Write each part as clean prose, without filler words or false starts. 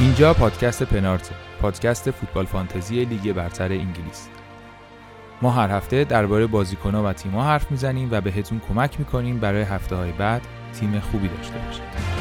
اینجا پادکست پنارت، پادکست فوتبال فانتزی لیگ برتر انگلیس. ما هر هفته درباره بازیکن‌ها و تیم‌ها حرف میزنیم و بهتون کمک میکنیم برای هفته‌های بعد تیم خوبی داشته باشید.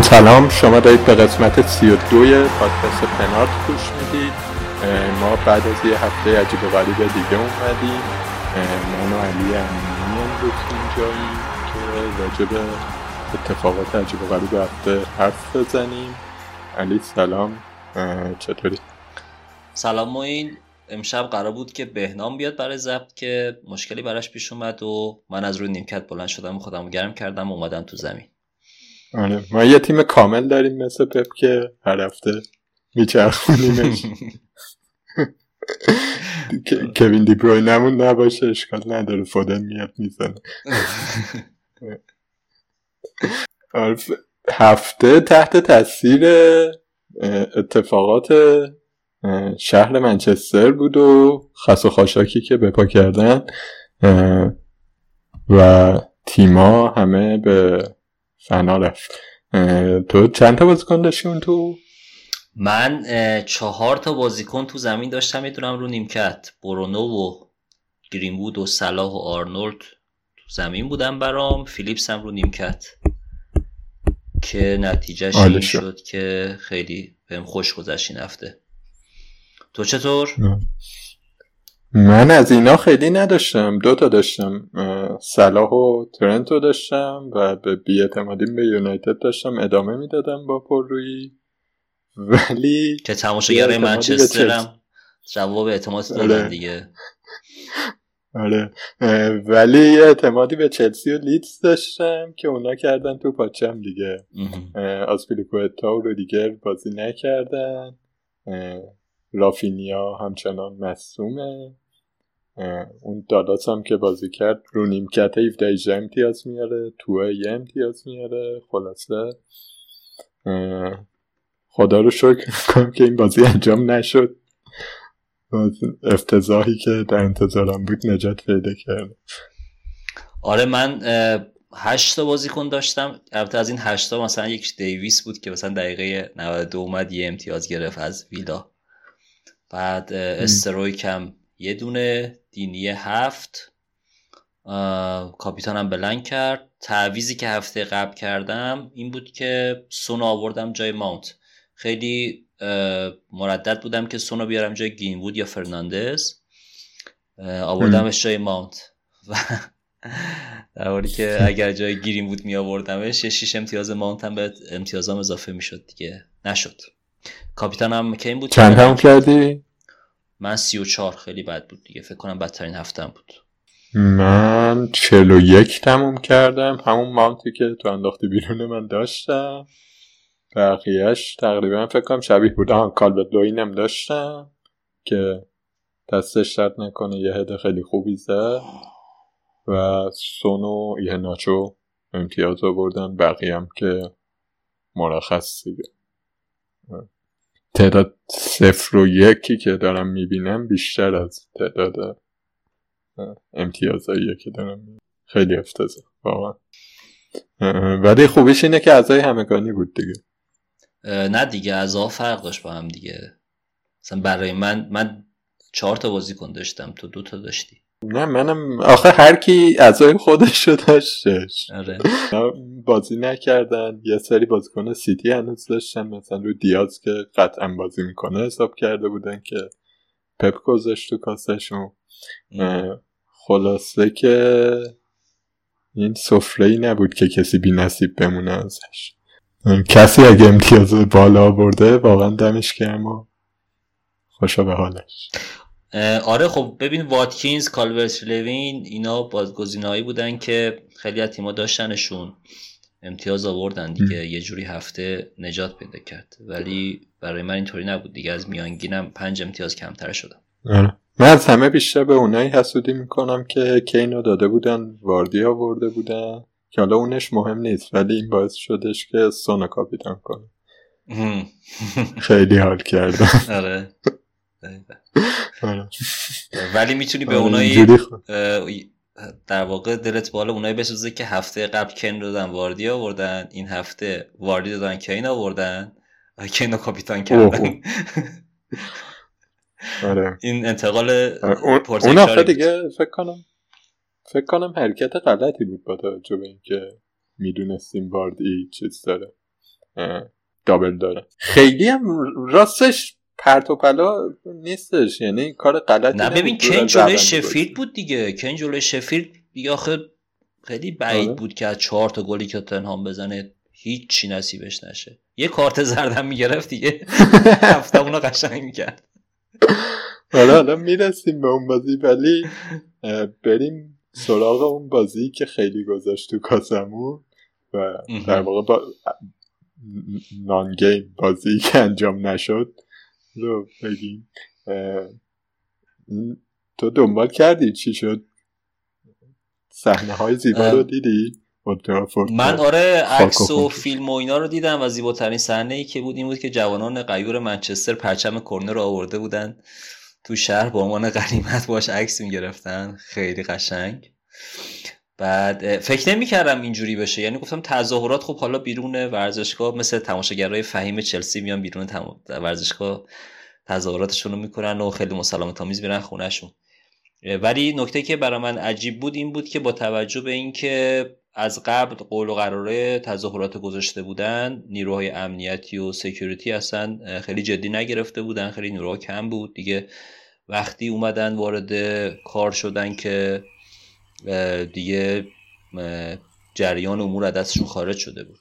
سلام، شما دارید به قسمت 32 پادکست پنارت گوش میدید. ما بعد از یه هفته عجیب و غریب دیگه اومدیم. من و علی امینیان بود اینجاییم که راجب اتفاقات عجیب و غریب هفته حرف بزنیم. علی سلام، چطوری؟ سلام معین. امشب قرار بود که بهنام بیاد برای ضبط که مشکلی براش پیش اومد و من از روی نیمکت بلند شدم و خودم گرم کردم و اومدم تو زمین. آره، ما یه تیم کامل داریم مثل پپ که هر هفته میچرخونیمش. کوین دی بروی نمون نباشه اشکال نداره، فودن میاد میزنه. هفته تحت تاثیر اتفاقات شهر منچستر بود و خس و خاشاکی که بپا کردن و تیما همه به فنا رفت. تو چند تا بازیکن داشتی اون تو؟ من 4 تا بازیکن تو زمین داشتم، میدونم رو نیمکت برونو و گرین‌وود و صلاح و آرنولد تو زمین بودم برام، فیلیپس هم رو نیمکت که نتیجهش این شد که خیلی بهم خوش گذشت این هفته. تو چطور؟ من از اینا خیلی نداشتم، 2 تا داشتم، صلاح و ترنت رو داشتم و به بی‌اعتمادیم به یونایتد داشتم ادامه میدادم با پررویی، ولی که تماشاگر منچسترم جواب اعتماد دادن دیگه. آره، ولی یه اعتمادی به چلسی و لیدز داشتم که اونا کردن تو پاچم دیگه، آسپلیکوئتا رو دیگه بازی نکردن، رافینیا همچنان مصدومه، اون داداس هم که بازی کرد رو نیمکت 17 امتیاز میاره، توه یه امتیاز میاره. خلاصه خدا رو شکر میکنم که این بازی انجام نشد، افتضاحی که در انتظارم بود نجات پیدا کرد. آره، من 8 تا بازیکن داشتم، البته از این 8 تا مثلا یک دیویس بود که مثلا دقیقه 92 اومد یه امتیاز گرفت از ویلا، بعد استرویک هم 1 دونه، دینی 7، کاپیتانم بلنگ کرد. تعویزی که هفته قبل کردم این بود که سونو آوردم جای ماونت، خیلی مردد بودم که سونو بیارم جای گین‌وود یا فرناندز، آوردمش جای ماونت و در حالی که اگر جای گین‌وود می آوردمش یه 6 امتیاز ماونت هم به امتیازام اضافه می شد دیگه، نشد. کاپیتانم که این بود. چند هم کردی؟ من 34، خیلی بد بود دیگه، فکر کنم بدترین هفتم بود. من 41 تموم کردم، همون مانتی که تو انداختی بیرون من داشتم، بقیهش تقریبا فکر کنم شبیه بود. کالبت لوینم داشتم که دستش درد نکنه، یه هد خیلی خوبی زد و سونو یه ناچو امتیاز آوردن، بقیه‌ام که مرخص دیگه. تعداد 0 و 1 که دارم میبینم بیشتر از تعداد امتیازایی که دارم میبینم، خیلی افتضاح واقعا. ولی خوبیش اینه که اعضای همگانی بود دیگه. نه دیگه، اعضا فرق داشت با هم دیگه. مثلا برای من 4 تا بازیکن داشتم، تو 2 تا داشتی. نه، منم آخه هر کی اعضای خودش رو داشتش. آره. بازی نکردن، یه سری بازیکن سیتی هنوز داشتن، مثلا رو دیاز که قطعا بازی میکنه حساب کرده بودن که پپ گذاشت تو کاسشون. خلاصه که این سفره‌ای نبود که کسی بی نصیب بمونه ازش. کسی اگه امتیاز بالا برده واقعا دمش گرم و خوشا به حالش. آره، خب ببین واتکینز، کالورت لوین اینا بازگزینه‌هایی بودن که خیلی از تیم‌ها داشتنشون، امتیاز آوردن دیگه، یه جوری هفته نجات پیدا کرد، ولی برای من اینطوری نبود دیگه، از میانگینم 5 امتیاز کمتر شدم. من از همه بیشتر به اونایی حسودی میکنم که کینو داده بودن واردی آورده بودن که حالا اونش مهم نیست، ولی این باعث شدش که سونو کاپیتان کنه. خیلی حال کردم. آره ولی میتونی به اونایی در واقع دلت بالا اونایی بسوزه که هفته قبل کین دادن واردی آوردن، این هفته واردی دادن کین آوردن، کینو کاپیتان کردن. آره. این انتقال اون هفته دیگه فکر کنم حرکت غلطی بود با توجه به اینکه میدونستیم واردی چیز داره، دابل داره. خیلی هم راستش پرت و پلا نیستش، یعنی کار غلطی نه. ببین کین جلوی شفیلد بود دیگه، کین جلوی شفیلد دیگه آخه خیلی بعید بود که از 4 تا گلی که تنهام بزنه هیچ چی نصیبش نشه. یه کارت زردم میگرفت دیگه، هفته اونو قشنگ میکرد. حالا میرسیم به اون بازی، ولی بریم سراغ اون بازی که خیلی گذاشت تو کاسمون و در واقع با نان گیم بازی که انجام نشد رو بگیم. تو دنبال کردی چی شد؟ صحنه های زیبا رو دیدی؟ من آره عکس و فیلم و اینا رو دیدم و زیباترین صحنه ای که بود این بود که جوانان غیور منچستر پرچم کرنر رو آورده بودن تو شهر با عنوان غنیمت باش عکس میگرفتن. خیلی قشنگ. بعد فکر نمی‌کردم اینجوری بشه، یعنی گفتم تظاهرات خب حالا بیرون ورزشگاه مثل تماشاگرای فهیم چلسی میان بیرون ورزشگاه تظاهراتشون رو میکنن و خیلی مسالمت آمیز میرن خونه‌شون. ولی نکته که برای من عجیب بود این بود که با توجه به اینکه از قبل قول و قراره تظاهرات گذاشته بودن، نیروهای امنیتی و سکیوریتی اصلا خیلی جدی نگرفته بودن، خیلی نیروها کم بود دیگه. وقتی اومدن وارد کار شدن که دیگه جریان امور دستشون خارج شده بود.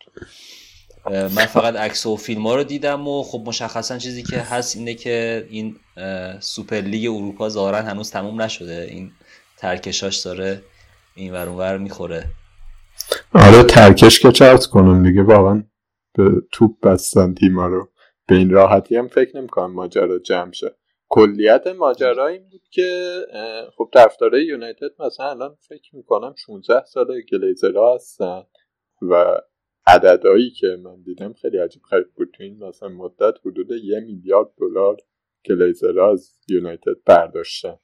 من فقط عکس و فیلم ها رو دیدم و خب مشخصا چیزی که هست اینه که این سوپر لیگ اروپا ظاهرا هنوز تموم نشده، این ترکشاش داره این ور اون ور میخوره. آره ترکش که چرت کنم دیگه، واقعا به توپ بستن تیما رو. به این راحتی هم فکر نمی‌کنم ماجرا جمع شه. کلیت ماجرا این بود که خب طرفدارای یونایتد مثلا الان فکر می‌کنم 16 ساله گلیزرها هستن و عددهایی که من دیدم خیلی عجیب غریب بود. تو این مثلا مدت حدود 1 میلیارد دلار گلیزرها از یونایتد برداشتن.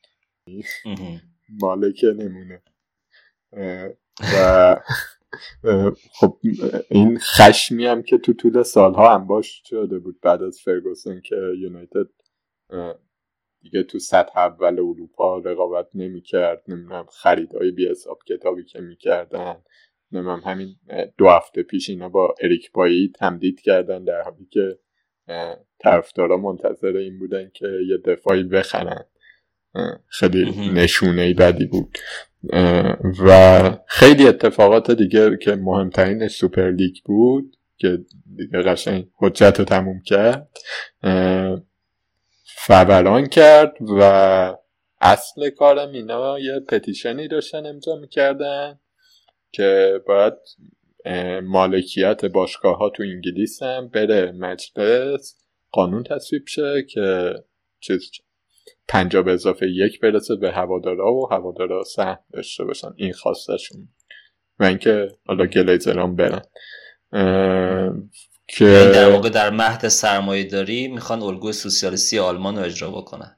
مالک نمونه. و خب این خشمی هم که تو طول سالها انباشت شده بود بعد از فرگوسن که یونایتد دیگه تو سطح اول اروپا رقابت نمی‌کرد، نمیدونم خریدای بی حساب کتابی که می‌کردن، نمیدونم همین 2 هفته پیش اینا با اریک پایی تمدید کردن در حالی که طرفدارا منتظر این بودن که یه دفاعی بخرن. خیلی نشونه‌ای بدی بود و خیلی اتفاقات دیگه که مهمترین سوپر لیگ بود که دیگه قشنگ حجت رو تموم کرد، فوران کرد و اصل کارم اینا یه پتیشنی داشتن امضا میکردن که باید مالکیت باشگاه ها تو انگلیس هم بره مجلس قانون تصویب شه که چیز 50 به اضافه 1 برسه به هوادارا و هوادارا سهم داشته باشن. این خواستشون و اینکه حالا گلیزران برن که در واقع در مهد سرمایه‌داری میخوان الگوی سوسیالیستی آلمان رو اجرا بکنن.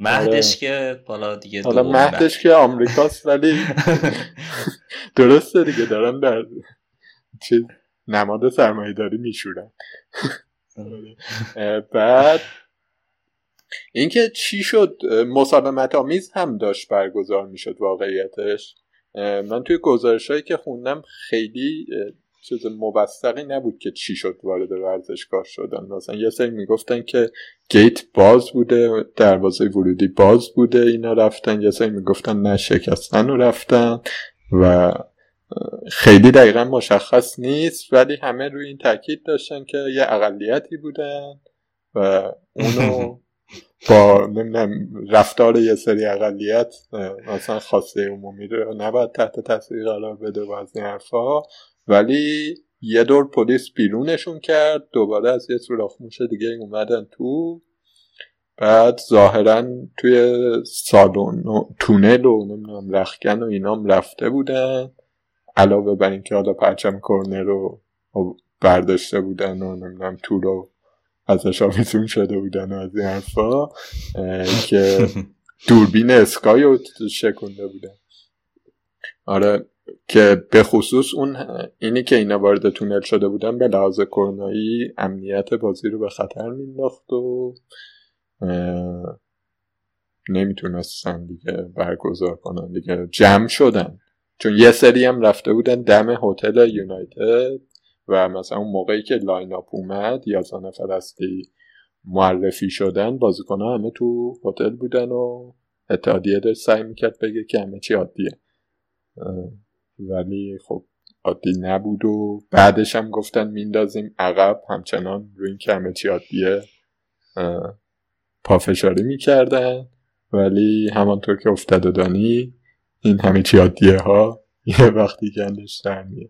مهدش که حالا دیگه حالا مهدش که آمریکاست، ولی درسته دیگه دارن در چیز نماد سرمایه‌داری میشورن. بعد اینکه چی شد، مسالمت آمیز هم داشت برگزار میشد واقعیتش. من توی گزارشایی که خوندم خیلی چیز مبسطقی نبود که چی شد وارد ورزشگاه شدن. مثلا یه سری میگفتن که گیت باز بوده، دروازه ورودی باز بوده، اینا رفتن. یه سری میگفتن نه شکستن و رفتن و خیلی دقیقا مشخص نیست، ولی همه روی این تاکید داشتن که یه اقلیتی بودن و اونو با رفتار یه سری اقلیت مثلا خواسته عمومی رو نباید تحت تاثیر قرار بده و از این حرفا ولی یه دور پلیس بیرونشون کرد، دوباره از یه سوراخ‌موش دیگه اومدن تو، بعد ظاهرا توی سالن و تونل و نمیدونم رختکن و اینام رفته بودن، علاوه بر اینکه حالا پرچم کرنر رو برداشته بودن و نمیدونم تو رو ازش آویزون شده بودن و از این حرفا که دوربین اسکای رو شکنده بودن. آره که به خصوص اون اینی که اینا وارد تونل شده بودن به لحاظ کرونایی امنیت بازی رو به خطر مینداخت و نمیتونستن دیگه برگزار کنن دیگه، جمع شدن چون یه سری هم رفته بودن دم هتل یونایتد و مثلا اون موقعی که لاین اپ اومد 11 نفر اصلی معرفی شدن، بازیکن‌ها همه تو هتل بودن و اتحادیه داشت سعی میکرد بگه که همه چی عادیه، ولی خب عادی نبود و بعدش هم گفتن میندازیم عقب، همچنان روی این که همه چی عادیه پافشاری میکردن، ولی همانطور که افتاده دانی این همه چی عادیه ها یه وقتی گندش درمیه.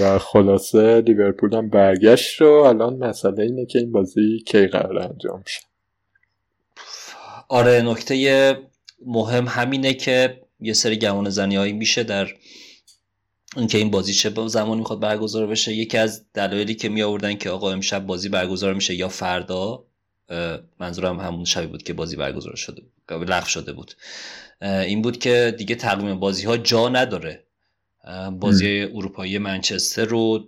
و خلاصه لیورپول هم برگشت و الان مسئله اینه که این بازی کی قرار انجام شه. آره نکته مهم همینه که یه سری گمان زنیایی میشه در اینکه این بازی چه زمانی میخواد برگزار بشه. یکی از دلایلی که می آوردن که آقا امشب بازی برگزار میشه یا فردا، منظورم همون شبی بود که بازی برگزار شده لغو شده بود، این بود که دیگه تقویم بازی ها جا نداره، بازی اروپایی منچستر رو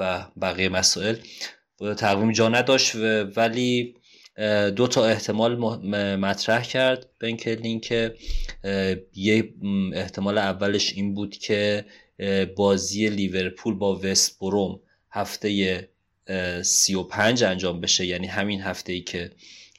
و بقیه مسائل تقویم جا نداشت، ولی دو تا احتمال مطرح کرد بنکلین که یه احتمال اولش این بود که بازی لیورپول با وست بروم هفته 35 انجام بشه، یعنی همین هفته‌ای که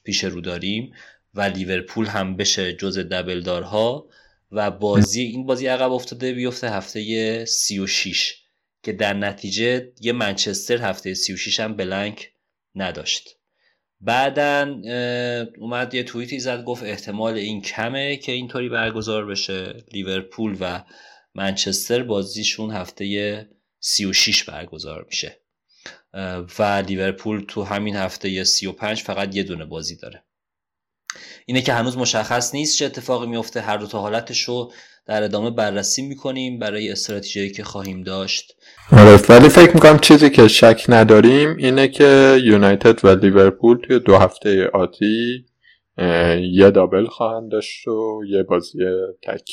پیش رو داریم و لیورپول هم بشه جز دبل دارها و بازی این بازی عقب افتاده بیفته هفته 36 که در نتیجه یه منچستر هفته 36 هم بلنک نداشت. بعدن اومد یه توییتی زد گفت احتمال این کمه که اینطوری برگزار بشه، لیورپول و منچستر بازیشون هفته 36 برگزار میشه و لیورپول تو همین هفته 35 فقط یه دونه بازی داره. اینه که هنوز مشخص نیست چه اتفاقی میفته، هر دو تا حالتشو در ادامه بررسی میکنیم برای استراتژی که خواهیم داشت. ولی فکر میکنم چیزی که شک نداریم اینه که یونایتد و لیورپول توی دو هفته آتی یه دابل خواهند داشت و یه بازی تک،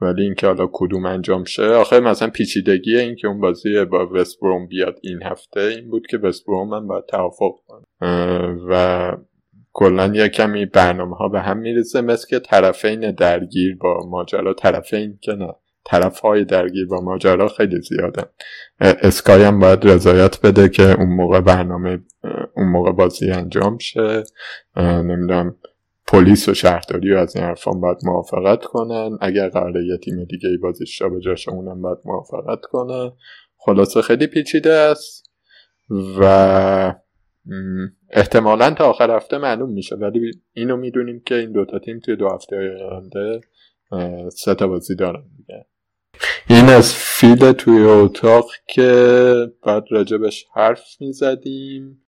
ولی اینکه حالا کدوم انجام شه آخه مثلا پیچیدگی این که اون بازی با وست بروم بیاد این هفته این بود که وست بروم هم باید توافق کنه و کلن یه کمی برنامه ها به هم میرسه، مثل که طرفین درگیر با ماجرا، طرفین که نه طرف های درگیر با ماجرا خیلی زیادن. اسکای هم باید رضایت بده که اون موقع بازی انجام شه، نمیدونم پلیس و شهرداری و از این حرفان باید موافقت کنن، اگر قراره یه تیم دیگه ای بازیش را به جاشه اونم باید موافقت کنن. خلاصه خیلی پیچیده است و احتمالاً تا آخر هفته معلوم میشه، ولی اینو میدونیم که این دوتا تیم توی دو هفته آینده 3 تا بازی دارن دیگه. این از فیل توی اتاق که بعد راجبش حرف میزدیم.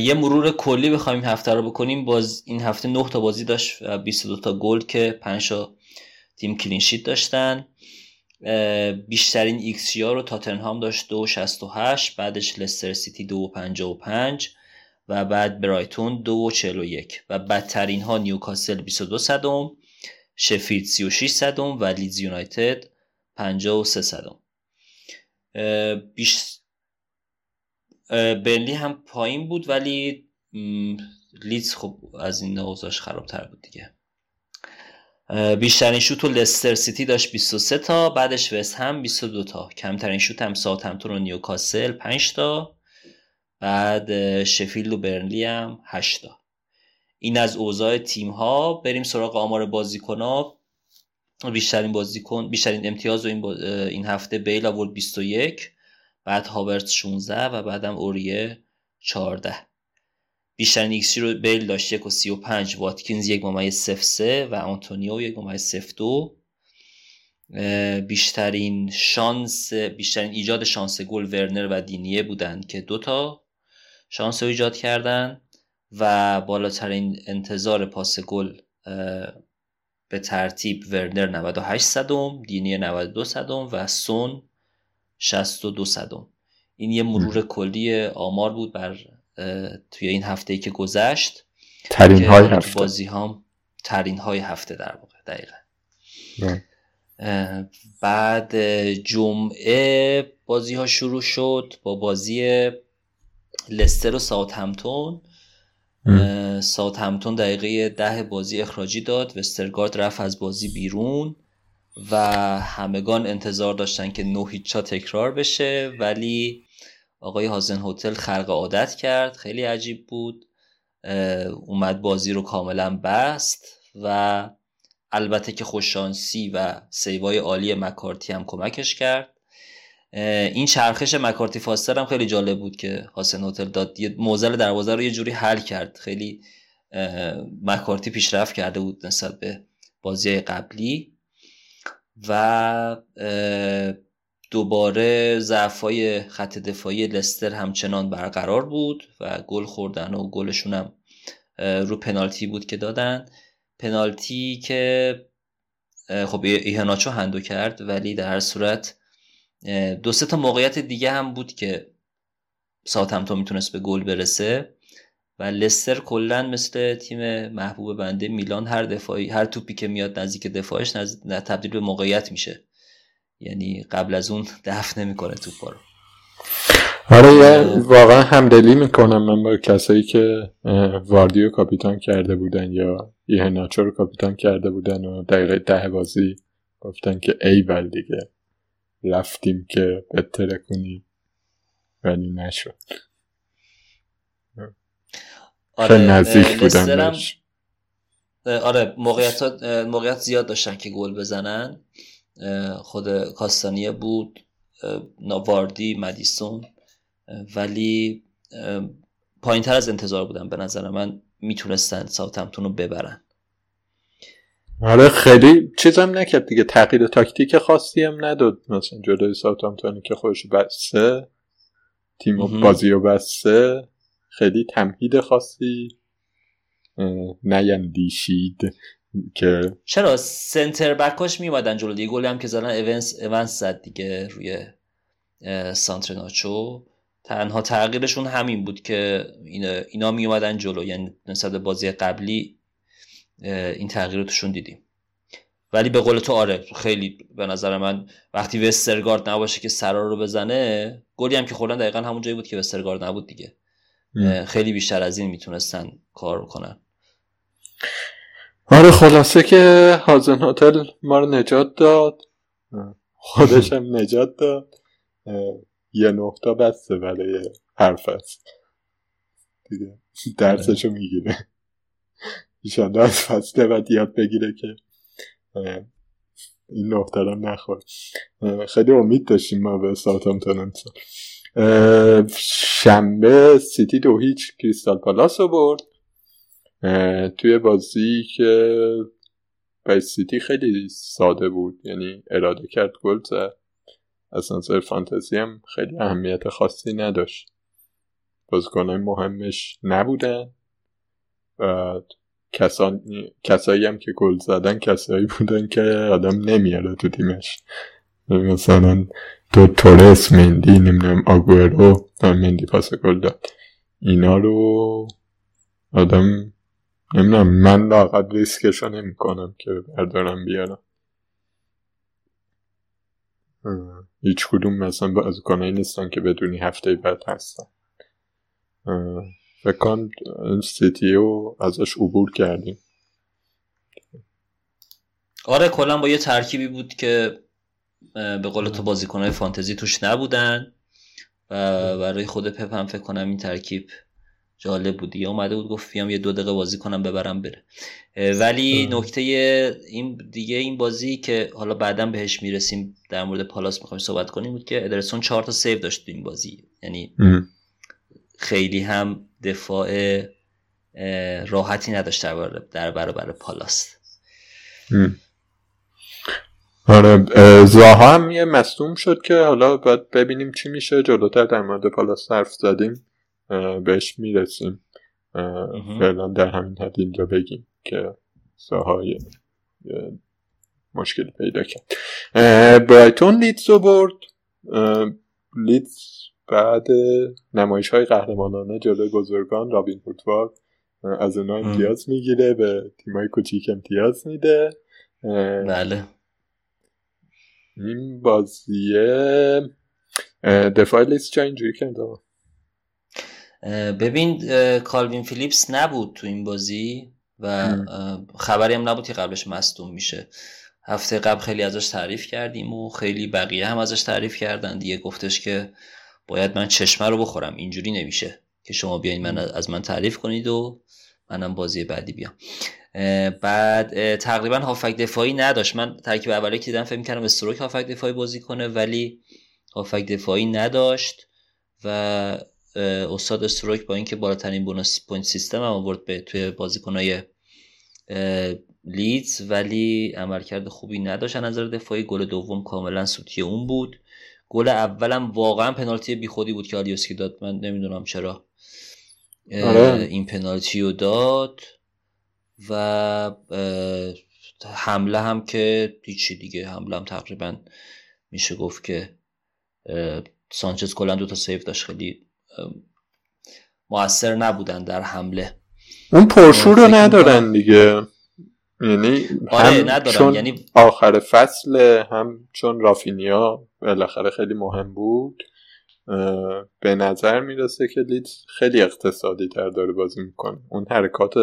یه مرور کلی بخوایم هفته رو بکنیم، باز این هفته 9 تا بازی داشت، 22 تا گل که 5 تا تیم کلین شیت داشتن. بیشترین ایکس جی رو تاتنهام داشت 2.68، بعدش لستر سیتی 2.55 و بعد برایتون 2.41 و بدترین ها نیوکاسل 22 صدم، شفیلد 36 صدم و لیدز یونایتد 53 صدم. برنلی هم پایین بود ولی لیدز خب از این اوضاعش خرابتر بود دیگه. بیشترین شوت و لستر سیتی داشت 23 تا، بعدش وست هم 22 تا، کمترین شوت هم ساوثهمپتون و نیوکاسل 5 تا، بعد شفیلد و برنلی هم 8 تا. این از اوضاع تیم ها. بریم سراغ آمار بازیکن ها. بیشترین امتیاز و این هفته بیل آورد 21، بعد هاورتز 16 و بعدم اوریه 14. بیشترین ایکس جی رو بیل داشت 1.35، واتکینز 1.03 و آنتونیو 1.02. بیشترین ایجاد شانس گل ورنر و دینیه بودند که 2 تا شانس رو ایجاد کردن و بالاترین انتظار پاس گل به ترتیب ورنر 98 صدم، دینیه 92 صدم و سون 62 صدم. این یه مرور کلی آمار بود بر توی این هفته‌ای که گذشت، ترین های هفته در واقع دقیقاً. بعد جمعه بازی ها شروع شد با بازی لستر و ساوثهمپتون. ساوثهمپتون دقیقه 10 بازی اخراجی داد، وسترگارد رفت از بازی بیرون و همگان انتظار داشتن که 9-0 تکرار بشه، ولی آقای هازن هتل خرق عادت کرد. خیلی عجیب بود، اومد بازی رو کاملا بست و البته که خوششانسی و سیوای عالی مکارتی هم کمکش کرد. این چرخش مکارتی فاستر هم خیلی جالب بود که هازن هتل داد معضل دروازه رو یه جوری حل کرد. خیلی مکارتی پیشرفت کرده بود نسبت به بازی قبلی و دوباره ضعف‌های خط دفاعی لستر همچنان برقرار بود و گل خوردن و گلشون هم رو پنالتی بود که دادن، پنالتی که خب ایهاناچو هندو کرد، ولی در هر صورت 2-3 تا موقعیت دیگه هم بود که ساوثهمپتون میتونست به گل برسه و لستر کلن مثل تیم محبوب بنده میلان هر توپی که میاد نزدیک دفاعش تبدیل به موقعیت میشه، یعنی قبل از اون دفع نمیکنه توپا رو. آره واقعا همدلی میکنم من با کسایی که واردیو کاپیتان کرده بودن یا ایهاناچو رو کاپیتان کرده بودن و دقیقه 10 بازی گفتن که ای ول دیگه رفتیم که بتره کنی، ولی نشد. آره نزدیک بودن. آره موقعیت زیاد داشتن که گل بزنن، خود کاستانیه بود، واردی، مدیسون، ولی پایین تر از انتظار بودن به نظر من، میتونستن ساوثهمپتون رو ببرن. آره خیلی چیزم نکرد دیگه، تغییر تاکتیک خاصی هم نداد مثلا جدای ساوثهمپتونی که خودش بسته تیم و بازی و بسته، خیلی تمهید خاصی نیندیشید که چرا سنتر بکاش میومدن جلو دیگه. گلی هم که زدن ایونس زد دیگه روی سانتر ناچو، تنها تغییرشون همین بود که اینا میومدن جلو، یعنی نسبت به بازی قبلی این تغییر رو توشون دیدیم. ولی به قول تو آره خیلی به نظر من وقتی وسترگارد نباشه که سرار رو بزنه، گلی هم که خوردن دقیقاً همون جایی بود که وسترگارد نبود دیگه. خیلی بیشتر از این میتونستن کار بکنن. آره خلاصه که هازن هتل ما رو نجات داد، خودش هم نجات داد، 1 نقطه بسته برای هر فصل دیگه، درسشو میگیره ایشالله از فصله بعد یاد بگیره که این نقطه رو نخور. خیلی امید داشتیم ما به ساوثهمپتون امسال. شنبه سیتی 2-0 کریستال پالاس رو برد. توی بازی که بای سیتی خیلی ساده بود، یعنی اراده کرد گل زد، اصلا سر فانتزی هم خیلی اهمیت خاصی نداشت، بازیکنان مهمش نبودن و کسایی هم که گل زدن کسایی بودن که آدم نمیاره تو تیمش، مثلا تو تورس، مندی، نمیدونم آگورو، مندی پاس گل داد، اینا رو آدم نمیدونم، من لااقل ریسکشو نمی کنم که بردارم بیارم. هیچ کدوم مثلا بازیکنایی نیستن که بدونی هفته بعد هستن. فکر کنم سیتی رو ازش عبور کردیم. آره کلا با یه ترکیبی بود که به قول تو بازیکن‌های فانتزی توش نبودن و برای خود پپ هم فکر کنم این ترکیب جالب بود. یا اومده بود گفت بیام یه 2 دقیقه بازی کنم ببرم بره. ولی نکته این دیگه این بازی که حالا بعداً بهش میرسیم در مورد پالاس میخوایم صحبت کنیم بود که ادرسون 4 تا سیو داشت تو این بازی، یعنی خیلی هم دفاع راحتی نداشت در برابر پالاس. آره زاها هم یه مصدوم شد که حالا باید ببینیم چی میشه، جلوتر در مورد پالاس حرف زدیم بهش میرسیم. فعلا در همین حد اینجا بگیم که زاها یه مشکل پیدا کرد. برایتون لیدز رو برد. لیدز بعد نمایش های قهرمانانه جلوی بزرگان رابین فوتبال از اونا امتیاز میگیره، به تیمای کوچیک امتیاز میده. بله این بازیه دفاع لیست چه اینجوری کرده؟ ببین کالوین فیلیپس نبود تو این بازی و خبری هم نبود که قبلش مصدوم میشه. هفته قبل خیلی ازش تعریف کردیم و خیلی بقیه هم ازش تعریف کردن دیگه، گفتش که باید من چشمه رو بخورم، اینجوری نمیشه که شما بیاین من از من تعریف کنید و منم بازی بعدی بیام. بعد تقریبا هافک دفاعی نداشت. من ترکیب اولی که دیدم فکر می‌کردم استروک هافک دفاعی بازی کنه ولی هافک دفاعی نداشت و استاد استروک با اینکه بالاترین بونوس پوینت سیستم هم آورد به توی بازیکن‌های لیدز ولی عملکرد خوبی نداشت از نظر دفاعی. گل دوم کاملا سوتی اون بود. گل اولم واقعا پنالتی بیخودی بود که آلیوسکی داد. من نمیدونم چرا این پنالتی رو داد و حمله هم که هیچی دیگه، حمله هم تقریبا میشه گفت که سانچز کلا 2 تا سیو داشت، خیلی موثر نبودن در حمله. اون پرشور رو ندارن دیگه، یعنی هم چون یعنی آخر فصل هم چون رافینیا بالاخره خیلی مهم بود به نظر میرسه که لیدز خیلی اقتصادی تر داره بازی میکنه. اون حرکات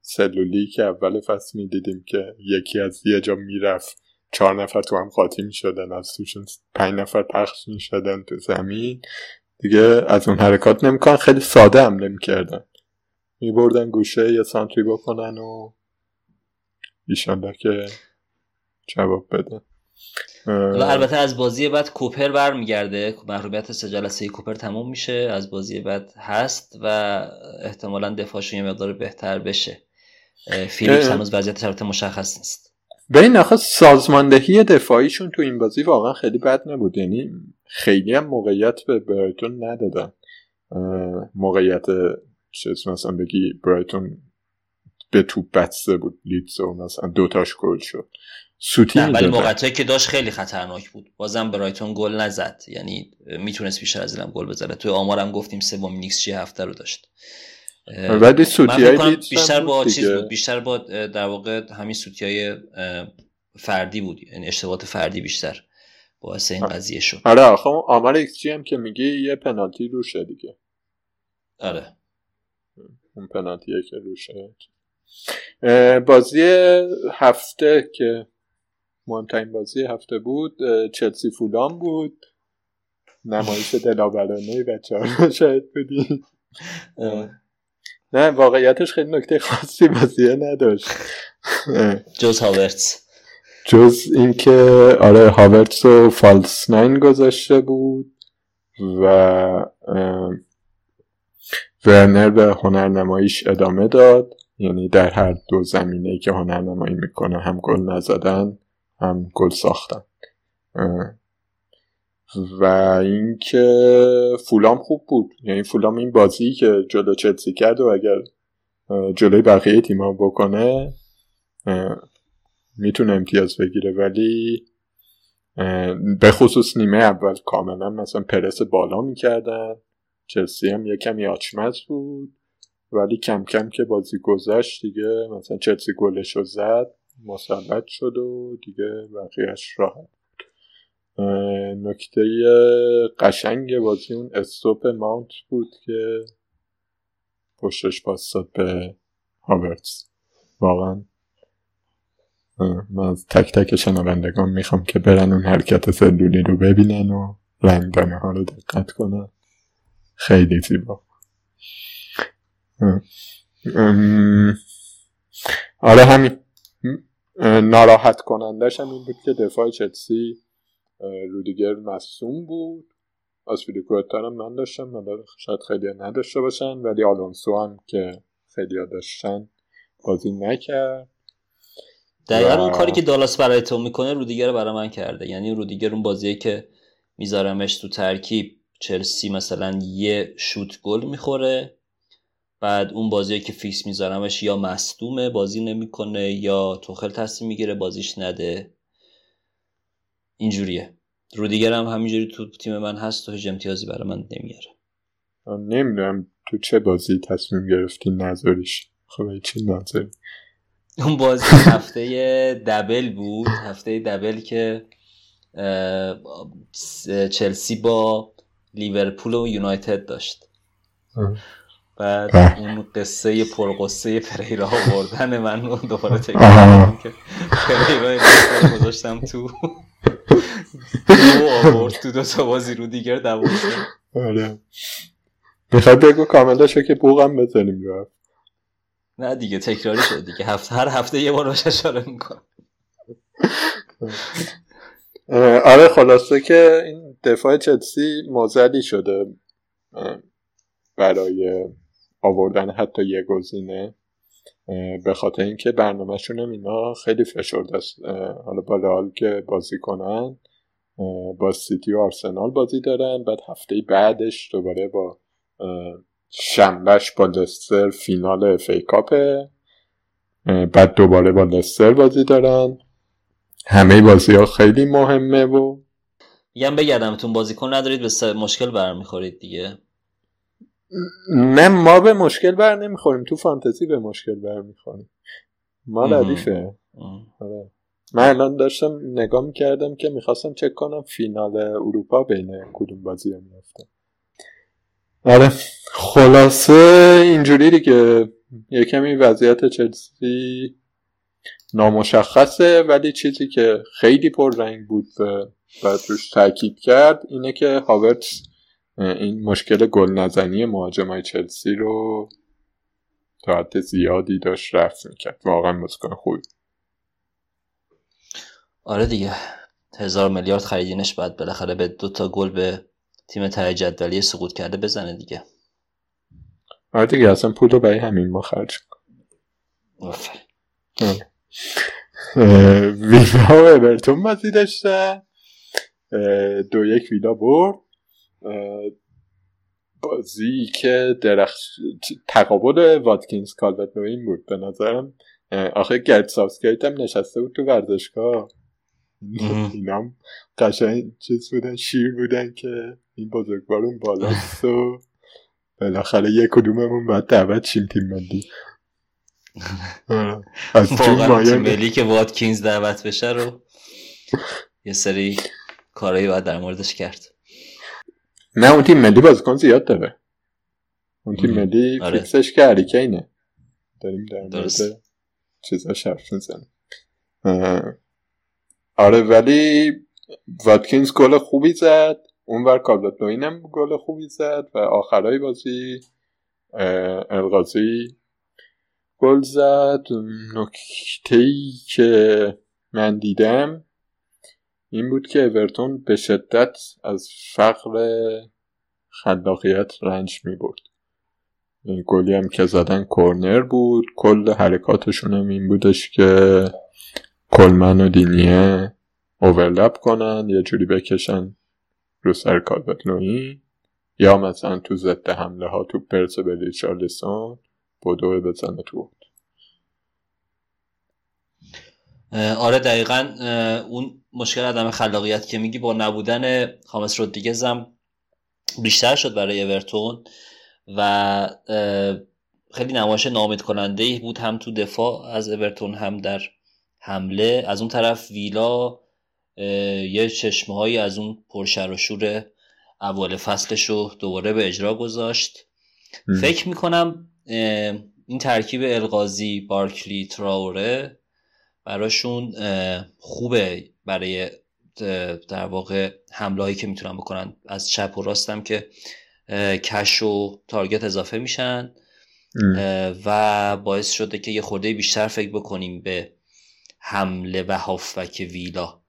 سلولی که اول فصل میدیدیم که یکی از یه جا میرفت 4 نفر تو هم قاطی میشدن، از توشون 5 نفر پخش میشدن تو زمین دیگه، از اون حرکات نمیکنن. خیلی ساده حمله میکردن، میبردن گوشه یا سانتری بکنن و ایشالله که جواب بده. البته از بازی بعد کوپر برمیگرده، محرومیت 3 جلسه کوپر تموم میشه، از بازی بعد هست و احتمالاً دفاعشون یه مقدار بهتر بشه. فیلیپس هنوز وضعیت شرط مشخص نیست. ببین آخه سازماندهی دفاعیشون تو این بازی واقعا خیلی بد نبود، یعنی خیلی هم موقعیت به برایتون ندادن. موقعیت چیز مثلا بگی برایتون به توپ بسته بود لیدز و مثلا 2 تاش گل شد سوتی می‌داد، ولی موقعیتی که داشت خیلی خطرناک بود. بازم برایتون گل نزد، یعنی میتونست بیشتر از اینم گل بزنه. توی آمارم گفتیم سومین ایکس جی هفته رو داشت ولی سوتیای لیدز بیشتر با چیز بود، بیشتر با در واقع همین سوتیای فردی بود، یعنی اشتباهات فردی بیشتر باعث این قضیه شد. آره آخه آمار ایکس جی هم که میگه یه پنالتی روشه دیگه. آره اون پنالتیه که روشه. بازی هفته که مهمترین بازی هفته بود چلسی فولام بود. نمایش دلاورانه بچه‌ها شاید بودی. نه واقعیتش خیلی نکته خاصی بازیه نداشت جز هاورتس، جز این که آره هاورتس رو فالس ناین گذاشته بود و ورنر به هنرنماییش ادامه داد، یعنی در هر دو زمینه‌ای که هنرنمایی میکنه هم گل نزدن هم گل ساختن. و اینکه فولام خوب بود، یعنی فولام این بازی که جلو چلسی کرد و اگر جلوی بقیه تیم‌ها بکنه میتونه امتیاز بگیره، ولی به خصوص نیمه اول کاملا مثلا پرس بالا میکردن. چلسی هم یه کمی آچمز بود ولی کم کم که بازی گذشت دیگه مثلا چلسی گلش رو زد مثبت شد و دیگه بقیهش راحت. نکته قشنگ بازی اون استوپ ماونت بود که پشتش پاس داد به هاورتس، واقعا من از تک تک شنوندگان میخوام که برن اون حرکت سلولی رو ببینن و رنگدانه ها رو دقت کنن. خیلی زیبا. آره همین ناراحت کنندش هم این بود که دفاع چلسی رودیگر مصدوم بود، آسپیلیکوئتا هم من داشتم، شاید خیلی نداشته باشن، ولی آلونسو هم که خیلی ها داشتن بازی نکرد. دقیقا اون کاری که دالاس برای تو میکنه رودیگر برای من کرده. یعنی رودیگر اون بازیه که میذارمش تو ترکیب چلسی مثلا یه شوت گل میخوره، بعد اون بازیه که فیکس میذارمش یا مصدومه بازی نمیکنه یا توخل تصمیم میگیره بازیش نده، اینجوریه. رودیگر هم همینجوری تو تیم من هست و هیچ امتیازی برای من نمیاره. نمیدونم تو چه بازی تصمیم گرفتی نذاریش. خب چی نذاری؟ اون بازی هفته دبل بود، هفته دبل که چلسی با لیورپول و یونایتد داشت. بعد اون قصه پرقصه پریرا آوردن من رو دوباره تکرار کردم که پریرا رو گذاشتم تو آورد تو دو تا بازی رو دیگر دوست. آره میخواد بگو کاملاشو که بوغم بزنیم رو. نه دیگه تکراری شد دیگه، هر هفته یه بار باشه اشاره میکنم. آره خلاصه که این دفاع چلسی موزلی شده برای آوردن حتی یه گزینه، به خاطر اینکه برنامه‌شون هم اینا خیلی فشرده است. حالا بالحال که بازی کنن با سیتی و آرسنال بازی دارن، بعد هفته بعدش دوباره با شنبهش با لستر فینال اف ای کاپه، بعد دوباره با لستر بازی دارن. همه بازی‌ها خیلی مهمه و میگم بگردمتون بازیکن ندارید به مشکل برمیخورید دیگه. نه ما به مشکل بر نمیخوریم، تو فانتزی به مشکل بر میخوریم. ما ردیفه. آره. من الان داشتم نگاه میکردم که میخواستم چک کنم فینال اروپا بین کدوم بازی‌ها میفته. آره خلاصه اینجوری دیگه، یه کمی وضعیت چلسی نامشخصه، ولی چیزی که خیلی پررنگ بود و روش تاکید کرد اینه که هاورتز این مشکل گل نزنی مهاجمای چلسی رو تا حد زیادی داشت رفع میکرد. واقعا متوجه خوبی. آره دیگه 1000 میلیارد خریدینش بعد بالاخره به 2 تا گل به تیم ته جدولی سقوط کرده بزنه دیگه. آره دیگه اصلا پول رو برای همین ما خرج کنیم. ویلا و اورتون بازی داشتن، 2-1 ویلا برد. بازی که تقابل واتکینز کالورت نوین بود به نظرم. آخه گرد سابسکرایت هم نشسته بود تو ورزشگاه، اینام قشنگ چیز بودن، شیر بودن که این بزرگوارون بالاست و بالاخره یک کدوممون باید دعوت شیم تیم ملی. واقعا تیم ملی که واتکینز دعوت بشه رو یه سری کارهایی باید در موردش کرد. نه اون تیم ملی بازیکن زیاد داره، اون تیم ملی فیکسش که هریکینه. داریم در مورد چیزا شرف میزنیم. آره ولی واتکینز گل خوبی زد، اونور کالورت-لوین هم گل خوبی زد و آخرای بازی القاضی گل زد. نکته‌ای که من دیدم این بود که اورتون به شدت از فقر خلاقیت رنج می برد. گلی هم که زدن کورنر بود. کل حرکاتشون هم این بودش که کلمن و دینیه اوورلپ کنن، یه جوری بکشن رو سر کالورت-لوین، یا مثلا تو ضد حمله ها تو پرسه به ریچارلسون بدوه بزنه تو بود. آره دقیقاً اون مشکل عدم خلاقیت که میگی با نبودن خامس رودریگز هم بیشتر شد برای اورتون و خیلی نمایش ناامید کننده بود، هم تو دفاع از اورتون هم در حمله. از اون طرف ویلا یه چشمه‌هایی از اون پرشر و شور اول فصلش رو دوباره به اجرا گذاشت. فکر میکنم این ترکیب القاضی، بارکلی، تراوره براشون خوبه برای در واقع حمله هایی که میتونن بکنن از چپ و راستم که کش و تارگت اضافه میشن و باعث شده که یه خورده بیشتر فکر بکنیم به حمله و هافبک ویلا.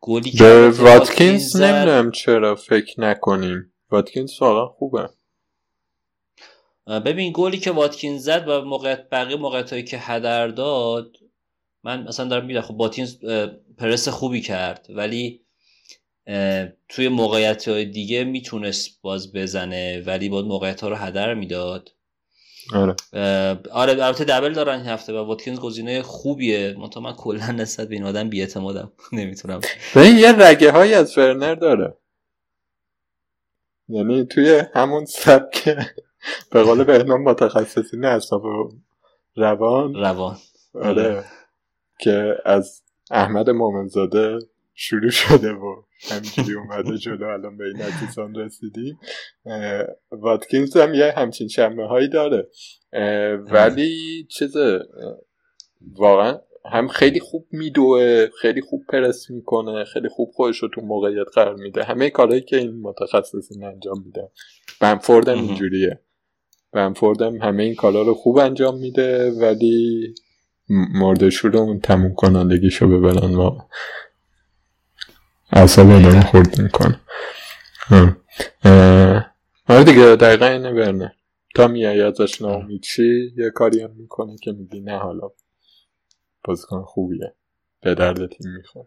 گلی که واتکینز نمیدونم چرا فکر نکنیم، واتکینز واقعا خوبه. ببین گلی که واتکینز زد و موقعیت بقیه موقعیتایی که هدر داد، من مثلا دارم میگم خب واتکینز پرس خوبی کرد ولی توی موقعیت‌های دیگه میتونست باز بزنه ولی باید موقعیت‌ها رو هدر میداد. آره البته دبل دارن این هفته و واتکینز گزینه خوبیه، منتها من کلا نسبت به این آدم بی‌اعتمادم نمیتونم. ببین یه رگه‌هایی از فرنر داره، یعنی توی همون سبک به قول بهنام متخصصین اعصاب روان آره که از احمد مومنزاده شروع شده و همینجوری اومده جلو الان به این عزیزان رسیدیم. واتکینز هم یه همچین شمه هایی داره ولی واقعا هم خیلی خوب میدوه، خیلی خوب پرس میکنه، خیلی خوب خودش رو تو موقعیت قرار میده، همه کارهایی که این متخصصین انجام میده. بنفورد هم اینجوریه، بنفورد هم همه این کارها رو خوب انجام میده ولی مرده شده اون تموم کنندگیشو ببرن و اصلا آدم خورد میکنه. آره دیگه دقیقا اینه برنه تا میایی ازش نامیچی یه کاری هم میکنه که میدی نه حالا بازیکن خوبیه به درد تیم میخوره.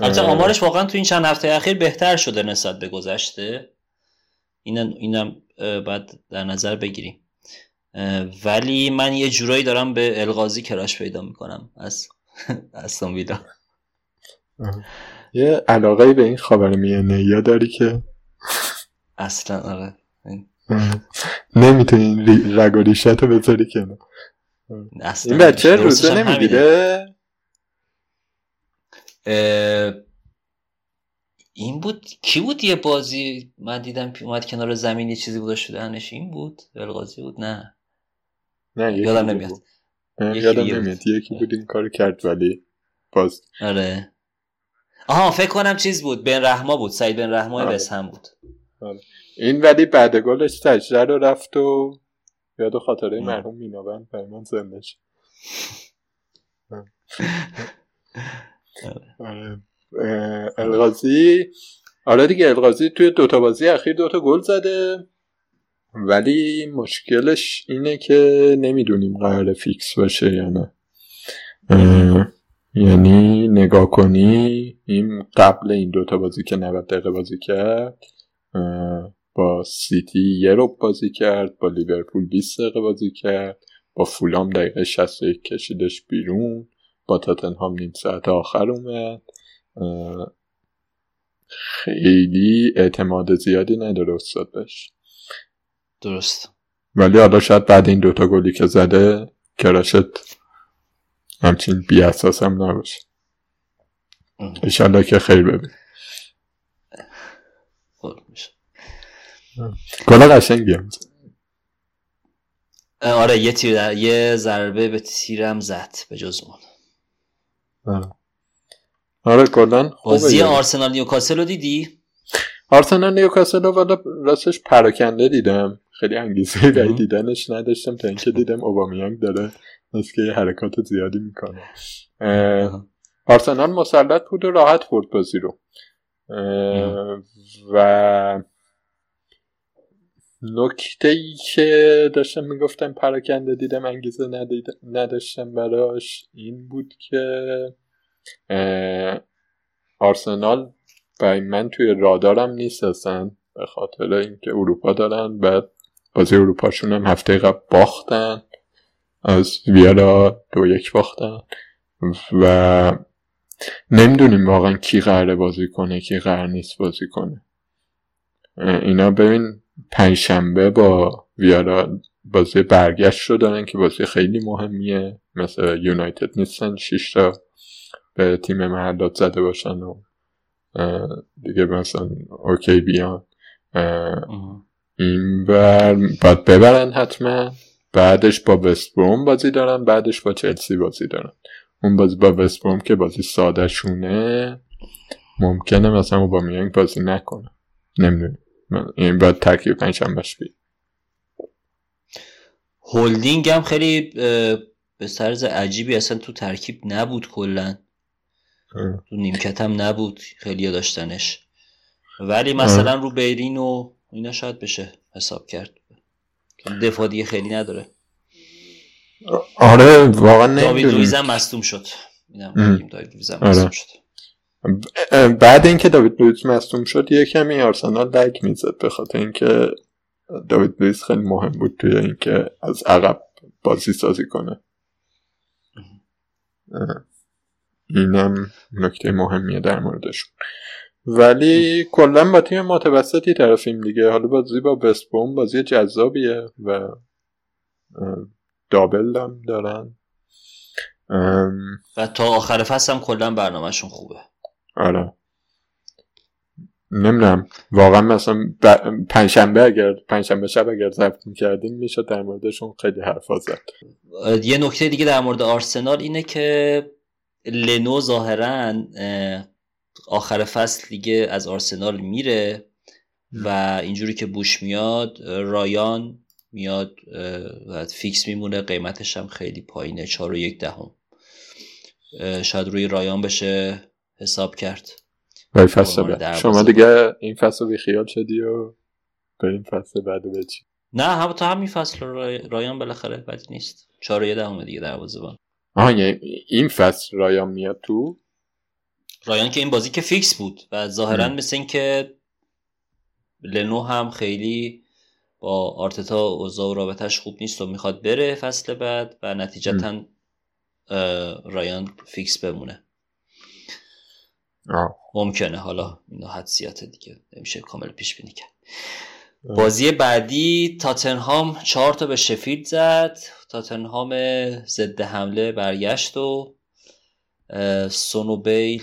البته آمارش واقعا تو این چند هفته اخیر بهتر شده نسبت به گذشته، اینم باید در نظر بگیریم ولی من یه جورایی دارم به الغازی کراش پیدا میکنم از سنویدا. یه علاقه به این خاورمیانه یا داری که اصلا آره نمیتونی رگ و ریشتو بذاری کنار. این بچه روزه نمیدیده این بود کی بود یه بازی من دیدم اومد کنار زمین یه چیزی بود شده هنش این بود الغازی بود نه یادم نمیاد یکی بود این کارو کرد ولی باز آره آها فکر کنم چیز بود بن رحما بود، سعید بن رحما بس هم بود این ولی بعد گلش تجزیه رو رفت و یاد خاطره مرحوم میناوند برای من زنده شد. الغازی آره دیگه الغازی توی دوتا بازی اخیر دوتا گل زده ولی مشکلش اینه که نمیدونیم قرار فیکس باشه یا نه. یعنی نگاه کنی این قبل این دوتا بازی که 90 دقیقه بازی کرد با سیتی یه رو بازی کرد، با لیورپول 20 دقیقه بازی کرد، با فولام دقیقه 61 کشیدش بیرون، با تاتنهام نیم ساعت آخر اومد. خیلی اعتماد زیادی نداره استاد بهش. درست ولی حالا شاید بعد این دوتا گلی که زده کراشت همچین بی اساس هم نباشه. انشالله که خیر ببین. خورد میشه گل قشنگی هم زد. آره یه ضربه به تیرم زد به جز من. آره کلن خوبه. بازی آرسنال نیوکاسل رو دیدی؟ آرسنال نیوکاسل رو والا راستش پراکنده دیدم، خیلی انگیزه برای دیدنش نداشتم تا اینکه دیدم اوبامیانگ داره از که حرکات زیادی میکنه. آرسنال مسلط بود و راحت برد بازی رو و نکته‌ای که داشتم میگفتم پراکنده دیدم انگیزه نداشتم براش این بود که آرسنال برای من توی رادارم نیست اصلا به خاطر اینکه اروپا دارن، بعد بازی اروپاشون هم هفته قبل باختن از ویارا 2-1 باختن و نمیدونیم واقعا کی قراره بازی کنه کی قرار نیست بازی کنه. اینا ببین پنجشنبه با ویارا بازی برگشت رو دارن که بازی خیلی مهمیه، مثلا یونایتد نیستن 6 تا به تیم محلات زده باشن و دیگه مثلا اوکی بیان این بر باید ببرن حتما. بعدش با وست بروم بازی دارن، بعدش با چلسی بازی دارن. اون بازی با وستبروم که بازی ساده شونه ممکنه مثلا او با میانگ بازی نکنه، نمیدونم، یعنی باید ترکیب پنجشنبهش بید. هولدینگ هم خیلی به طرز عجیبی اصلا تو ترکیب نبود، کلا تو نیمکت هم نبود، خیلی داشتنش، ولی مثلا رو بیرین و اینا شاید بشه حساب کرد، دفاع دیگه خیلی نداره. آره واقعا نمیدونم. داوید لوئیز هم مصدوم شد، بعد اینکه داوید لوئیز مصدوم شد یه کمی آرسنال دک میزد، به خاطر اینکه داوید لوئیز خیلی مهم بود توی اینکه از عقب بازی سازی کنه. اینم نکته مهمیه در موردش. ولی کلا با تیم متوسطی طرفیم دیگه. حالا بازی با وستبروم بازی جذابیه و دابل هم دارن و تا آخر فصل هم کلا برنامهشون خوبه. آره نمیدونم واقعا، مثلا پنجشنبه اگر ضبط می‌کردیم میشد در موردشون خیلی حرفا زد. یه نکته دیگه در مورد آرسنال اینه که لنو ظاهراً آخر فصل دیگه از آرسنال میره و اینجوری که بوش میاد رایان میاد و فیکس میمونه، قیمتش هم خیلی پایینه، 4.1 شاید روی رایان بشه حساب کرد. وای فصل شما دیگه این فصل بی خیال شدی و بریم فصل بعدو بچین. نه هم تا همین فصل رایان بالاخره بد نیست، 4.1 دیگه دروازه‌بان. آها یعنی این فصل رایان میاد تو؟ رایان که این بازی که فیکس بود و ظاهرا مثل این که لنو هم خیلی با آرتتا اوضاع و رابطهش خوب نیست و میخواد بره فصل بعد و نتیجتا رایان فیکس بمونه. ممکنه، حالا اینا حدسیات دیگه نمیشه کامل پیش بینی کرد. بازی بعدی تاتنهام 4 به شفیلد زد. تاتنهام ضد حمله برگشت و سون و بیل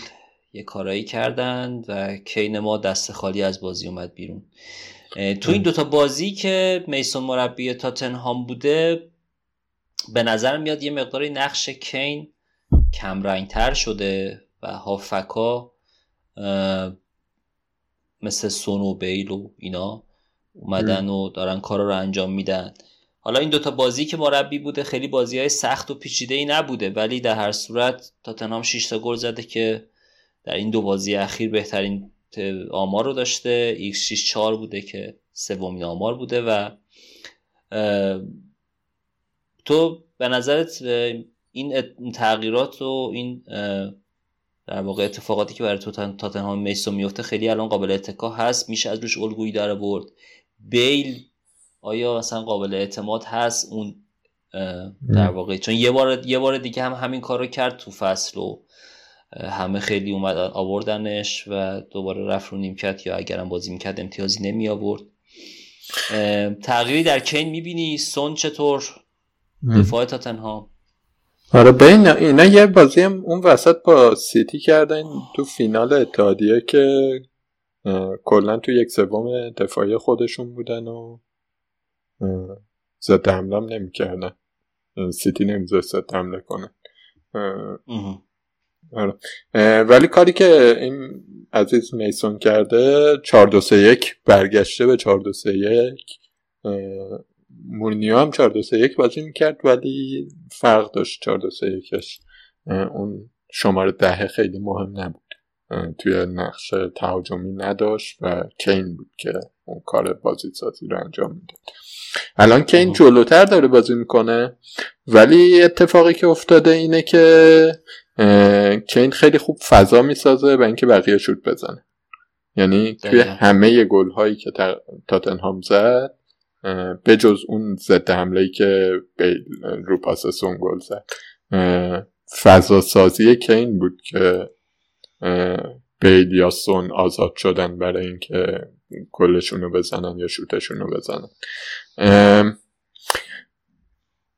یه کارایی کردن و کین ما دست خالی از بازی اومد بیرون. تو این دوتا بازی که میسون مربی تاتنهام بوده به نظر میاد یه مقداری نقش کین کم رنگتر شده و هافکا مثل سون و بیل و اینا اومدن و دارن کارا رو انجام میدن. حالا این دوتا بازی که مربی بوده خیلی بازی‌های سخت و پیچیده‌ای نبوده، ولی در هر صورت تاتنهام 6 تا گل زده که در این دو بازی اخیر بهترین آمار رو داشته، x64 بوده که سومین آمار بوده. و تو به نظرت این تغییرات و این در واقع اتفاقاتی که برای تاتنهام میسون میفته خیلی الان قابل اتکا هست، میشه از روش الگویی داره برد؟ بیل آیا مثلا قابل اعتماد هست اون در واقع؟ چون یه بار دیگه هم همین کار رو کرد تو فصل و همه خیلی اومدن آوردنش و دوباره رفت رو نیمکت، یا اگرم بازی میکرد امتیازی نمی آورد. تغییری در کین میبینی؟ سون چطور؟ دفاع تاتنهام؟ آره بین اینا یه بازی هم اون وسط با سیتی کردن تو فینال اتحادیه که کلا تو 1/3 دفاعی خودشون بودن و زد حمله هم نمی کردن، سیتی نمیذاره زد حمله کنن. ولی کاری که این عزیز میسون کرده 4-2-3-1 برگشته به 4-2-3-1. مورینیو هم 4-2-3-1 بازی میکرد ولی فرق داشت 4-2-3-1ش، اون شماره 10 خیلی مهم نبود توی نقش تهاجمی نداشت و کین بود که اون کار بازی سازی رو انجام میده. الان که این جلوتر داره بازی میکنه، ولی اتفاقی که افتاده اینه که این خیلی خوب فضا میسازه برای اینکه بقیه شوت بزنه. یعنی توی همه گل هایی که تاتنهام زد به جز اون ضد حمله‌ای که رو پاس سون گل زد، فضا سازی که این بود که بیل یا سون آزاد شدن برای اینکه گلشونو بزنن یا شوتشونو بزنن.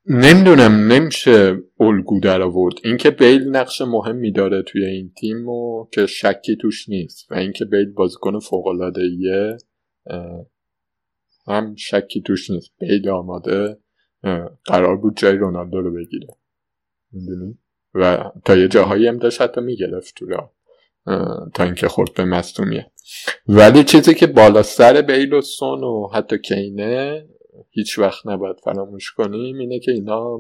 نمیدونم نمیشه الگو در آورد. اینکه بیل نقش مهمی داره توی این تیم و که شکی توش نیست و اینکه بیل بازیکن فوق‌العاده‌ایه هم شکی توش نیست. بیل آماده قرار بود جای رونالدو رو بگیره، میدونی؟ و تا یه جاهایی هم داشت حتی میگرفت تو را تا اینکه خورد به مصدومیت. ولی چیزی که بالا سر بیل و سون و حتی کینه هیچ وقت نباید فراموش کنیم اینه که اینا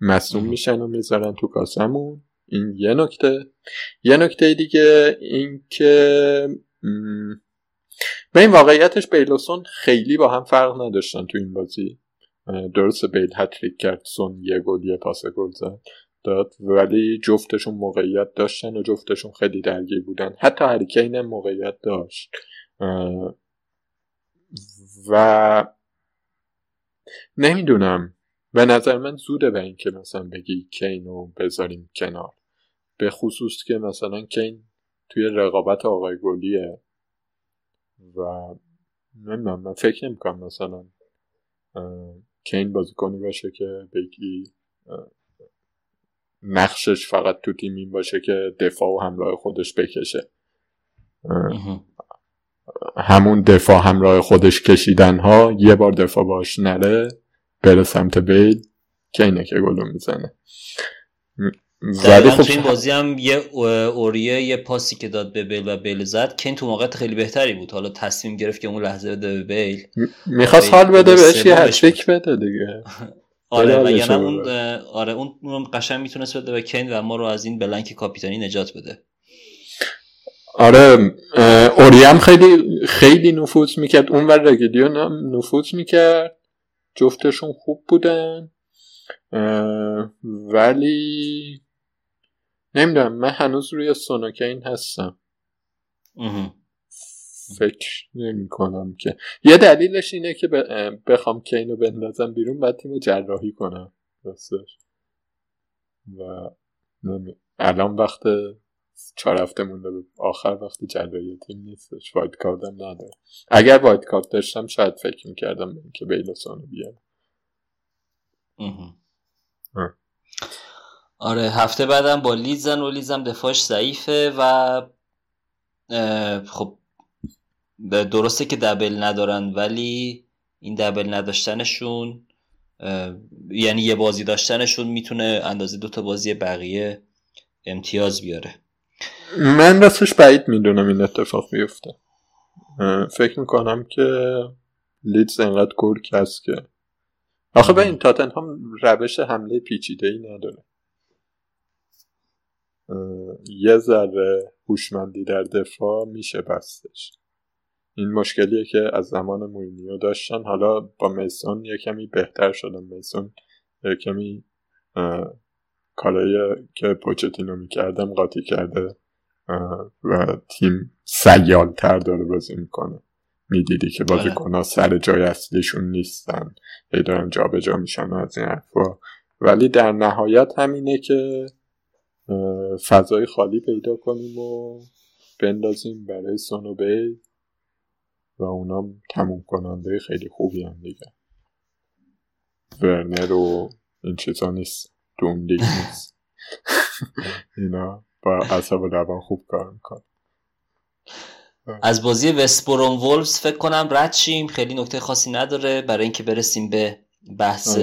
مصدوم میشن و میذارن تو کاسمون. این یه نکته. یه نکته دیگه این که به این واقعیتش بیل و سون خیلی با هم فرق نداشتن تو این بازی. درسته بیل هتریک کرد، سون یه گل یه پاس گل زد داد، ولی جفتشون موقعیت داشتن و جفتشون خیلی درگیر بودن. حتی هری کین موقعیت داشت و نمیدونم، به نظر من زوده به این که مثلا بگی کین رو بذاریم کنار، به خصوص که مثلا کین توی رقابت آقای گلیه و من فکر نمی‌کنم مثلا کین بازیکنی باشه که بگی نقشش فقط تو تیم این باشه که دفاع و همراه خودش بکشه. همون دفاع همراه خودش کشیدن ها، یه بار دفاع باش نره بره سمت بیل که اینه که گلو میزنه. ولی خب این بازی هم یه اوریه یه پاسی که داد به بیل و بیل زد که این تو موقعیت خیلی بهتری بود، حالا تصمیم گرفت که اون لحظه بده به بیل، میخواست حال بده بهش، یه هتریک بده دیگه. آره مگر نه اون آره اون قشنگ میتونست بده به کین و ما رو از این بلنک کاپیتانی نجات بده. آره اوریم خیلی نفوذ میکرد، اون ور رگیدیون هم نفوذ میکرد، جفتشون خوب بودن. ولی نمیدونم، من هنوز روی سوناکین هستم. فکر نمی کنم که یه دلیلش اینه که بخوام که اینو بندازم بیرون بعد تیمو جراحی کنم راستش، و الان وقت 4 هفته مونده به آخر وقتی جراحی تیم نیستش، وایت کاردم ندارم. اگر وایت کارت داشتم شاید فکر میکردم که بیلسانو بیارم. آره هفته بعدم با لیزن و لیزن دفاعش ضعیفه و خب درسته که دبل ندارن ولی این دبل نداشتنشون یعنی یه بازی داشتنشون میتونه اندازه 2 تا بازی بقیه امتیاز بیاره. من راستش بعید میدونم این اتفاق بیفته. فکر میکنم که لیدز انقدر گرگ هست که آخه به این تاتنهام روش حمله پیچیده‌ای نداره، یه ذره هوشمندی در دفاع میشه بستش. این مشکلیه که از زمان مورینیو داشتن، حالا با میسون یه کمی بهتر شدن. میسون یه کمی کارایی که پوچتینو میکردم قاطی کرده و تیم سیال‌تر داره بازی میکنه. میدیدی که بازیکن‌ها سر جای اصلیشون نیستن، هی دارن جا به جا میشن از این حرفا، ولی در نهایت همینه که فضای خالی پیدا کنیم و بندازیم برای سونوبی و اونا تموم کننده خیلی خوبی هم دیگه. ورنر و این چیزا نیست، دون دیگه نیست. اینا با اعصاب و روان خوب کار میکنن. از بازی وست بروم وولفز فکر کنم رد شیم، خیلی نکته خاصی نداره برای اینکه برسیم به بحث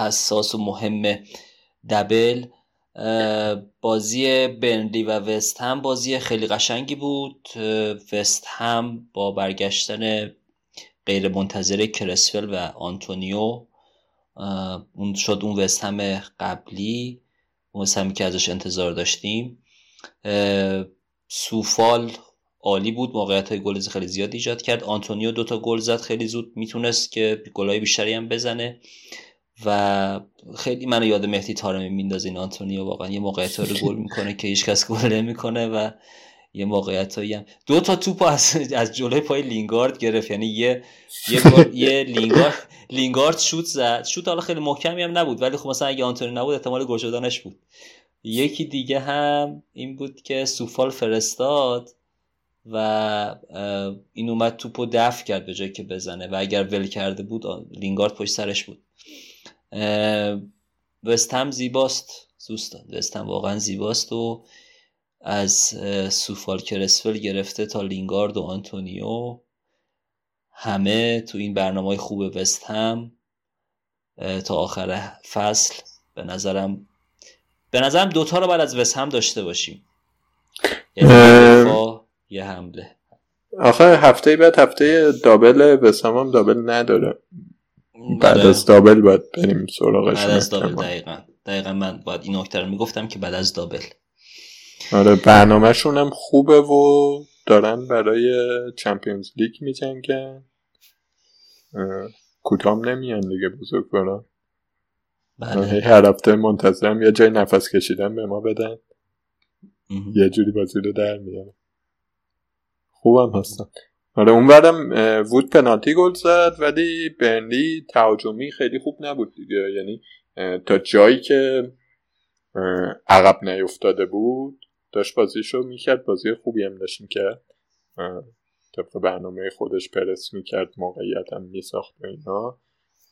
حساس و مهم دبل. بازی برنلی و وست هم بازی خیلی قشنگی بود. وست هم با برگشتن غیر منتظره کرسفل و آنتونیو اون شد اون وست هم قبلی، اون وست همی که ازش انتظار داشتیم. سوفال عالی بود، موقعیت‌های گل خیلی زیاد ایجاد کرد. آنتونیو 2 تا گل زد خیلی زود، میتونست که گل‌های بیشتری هم بزنه و خیلی منو یاد مهدی طارمی میندازه این آنتونیو. واقعا یه موقعیت‌ها رو گل میکنه که هیچ کس گل نمیکنه و یه موقعیتایی هم 2 تا توپ از جلوی پای لینگارد گرفت، یعنی یه لینگارد شوت زد، شوت حالا خیلی محکمی هم نبود ولی خب مثلا اگه آنتونیو نبود احتمال گل شدنش بود. یکی دیگه هم این بود که سوفال فرستاد و این اومد توپو دفع کرد به جای که بزنه و اگر ول کرده بود لینگارد پشت سرش بود. وستهم زیباست دوستان، وستهم واقعا زیباست و از سوفال کرسفل گرفته تا لینگارد و آنتونیو همه تو این برنامه خوب وستهم تا آخر فصل به نظرم دوتا رو بعد از وست هم داشته باشیم، یعنی یه حمله. آخه هفته بعد هفته دابل، وست هم دابل نداره، بعد از دابل باید بریم سراغش. بعد از دابل دقیقا من باید این نکته رو میگفتم که بعد از دابل. آره برنامه شون هم خوبه و دارن برای چمپیونز لیگ میجنگن، کوتام نمیان دیگه بزرگوارا. بله. هر هفته منتظرم یا جای نفس کشیدن به ما بدن یه جوری بازی رو در میارن. خوبم هستن. آره اون بعدم وود پنالتی گل زد، ولی برنلی تهاجمی خیلی خوب نبود دیگه، یعنی تا جایی که عقب نیفتاده بود داشت بازیشو میکرد، بازی خوبی هم داشت میکرد، طبق برنامه خودش پرس میکرد، موقعیت هم میساخت و اینا،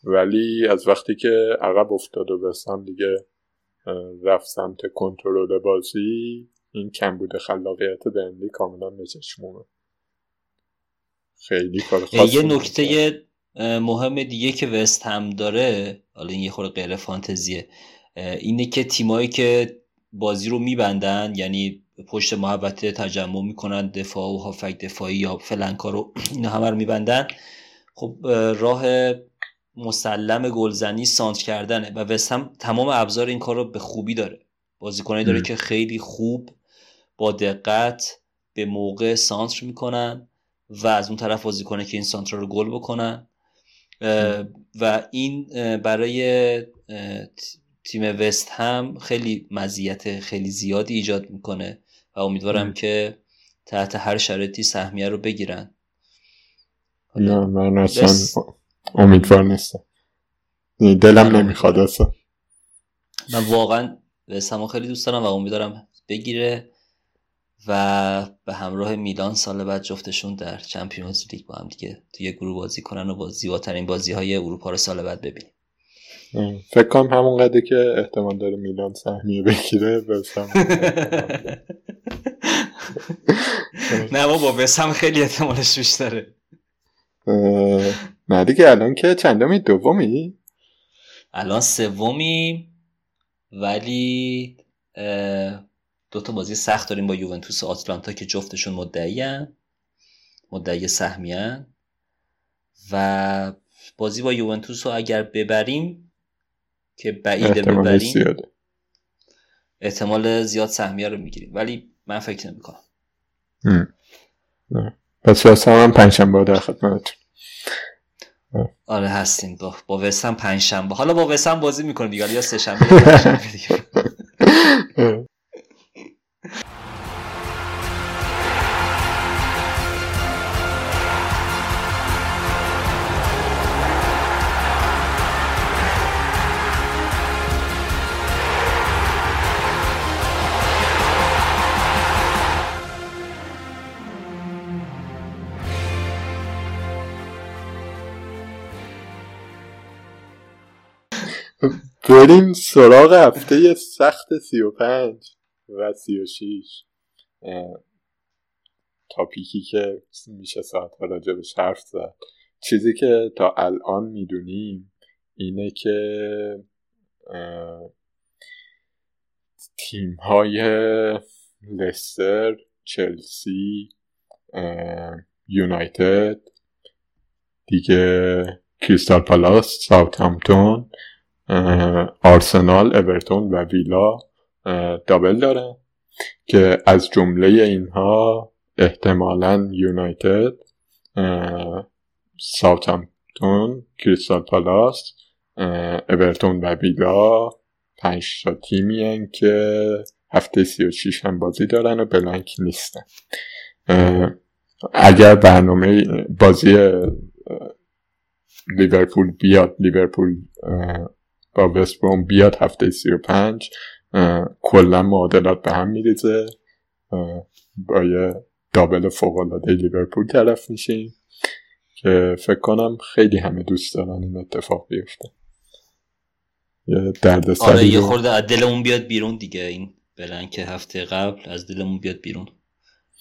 ولی از وقتی که عقب افتاد و بسام دیگه رفت سمت کنترل بازی، این کمبود خلاقیت برنلی کاملا به چشم اومد. خیلی کار خاصی. یه نکته مهم دیگه که وست هم داره، حالا این یه خورده غیر فانتزیه، اینه که تیمایی که بازی رو میبندن، یعنی پشت محوطه تجمع میکنن، دفاع و هافک دفاعی یا فلنکا رو، اینا همه رو میبندن، خب راه مسلم گلزنی سانتر کردنه و وست هم تمام ابزار این کار رو به خوبی داره. بازیکنایی داره که خیلی خوب با دقت به موقع سانتر میکنن و از اون طرف بازیکنه که این سانتر رو گل بکنن و این برای تیم وست هم خیلی مزیت خیلی زیادی ایجاد میکنه و امیدوارم که تحت هر شرایطی سهمیه رو بگیرن. نه من اصلا امیدوار نیستم، دلم نمیخواد اصلا. من واقعا وست هم خیلی دوست دارم و امیدوارم بگیره و به همراه میلان سال بعد جفتشون در چمپیونز لیگ با هم دیگه توی گروه بازی کنن و با زیباترین بازی‌های اروپا رو سال بعد ببینیم. فکر کنم همون قدری که احتمال داره میلان سهمیه بگیره بسام. نه بابا بسام خیلی احتمالش بیشتره. نه دیگه الان که چندمی؟ دومی؟ الان سومی، ولی دوتا بازی سخت داریم با یوونتوس و آتلانتا که جفتشون مدعی سهمیه و بازی با یوونتوس رو اگر ببریم که بعیده ببریم احتمال زیاد سهمیه رو میگیریم، ولی من فکر نمیکنم. پس واسه هم پنجشنبه در خدمتتون. آره هستیم با وسم پنجشنبه، حالا با وسم بازی میکنیم دیگه، یا سه شنبه یا پنجشنبه دیگه. بریم سراغ هفته سخت 35 و 36. تاپیکی که میشه ساعتها راجبش حرف زد. چیزی که تا الان میدونیم اینه که تیم‌های لستر، چلسی، یونایتد، دیگه کریستال پالاس، ساوتهمپتون، آرسنال، اورتون و ویلا دابل دارن که از جمله اینها احتمالاً یونایتد، ساوتهمپتون، کریستال پالاس، اورتون و ویلا 5 تا تیمی ان که هفته 36 هم بازی دارن و بلانک نیستن. اگر برنامه بازی لیورپول بیاد، لیورپول با وست بروم بیاد هفته 35 کلا معادلات به هم میریزه، با یه دابل فوق‌العاده لیورپول طرف میشیم که فکر کنم خیلی همه دوست دارن این اتفاق بیفته. یه دردسری آره یه خورده از دلمون بیاد بیرون دیگه، این بلنک هفته قبل از دلمون بیاد بیرون.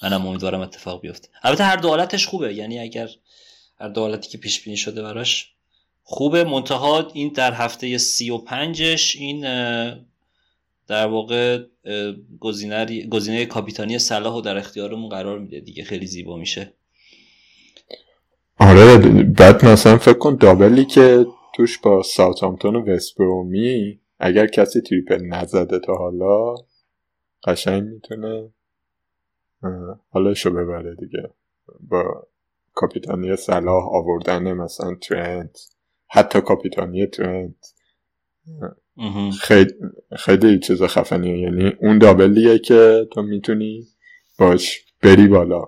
منم امیدوارم اتفاق بیفته. البته هر دو حالتش خوبه، یعنی اگر هر دو حالتی که پیش بینی شده براش خوبه، منتها این در هفته 35ش این در واقع گزینه کاپیتانی صلاحو در اختیارمون قرار میده دیگه، خیلی زیبا میشه. آره بعد مثلا فکر کن دابلی که توش با ساوتهامپتون و وست برومی اگر کسی تریپل نزده تا حالا قشنگ میتونه حالشو ببره دیگه، با کاپیتانی صلاح آوردن مثلا ترنت، حتی کاپیتانی ترنت خیلی چیز خفنیه. یعنی اون دابلیه که تو میتونی باش بری بالا.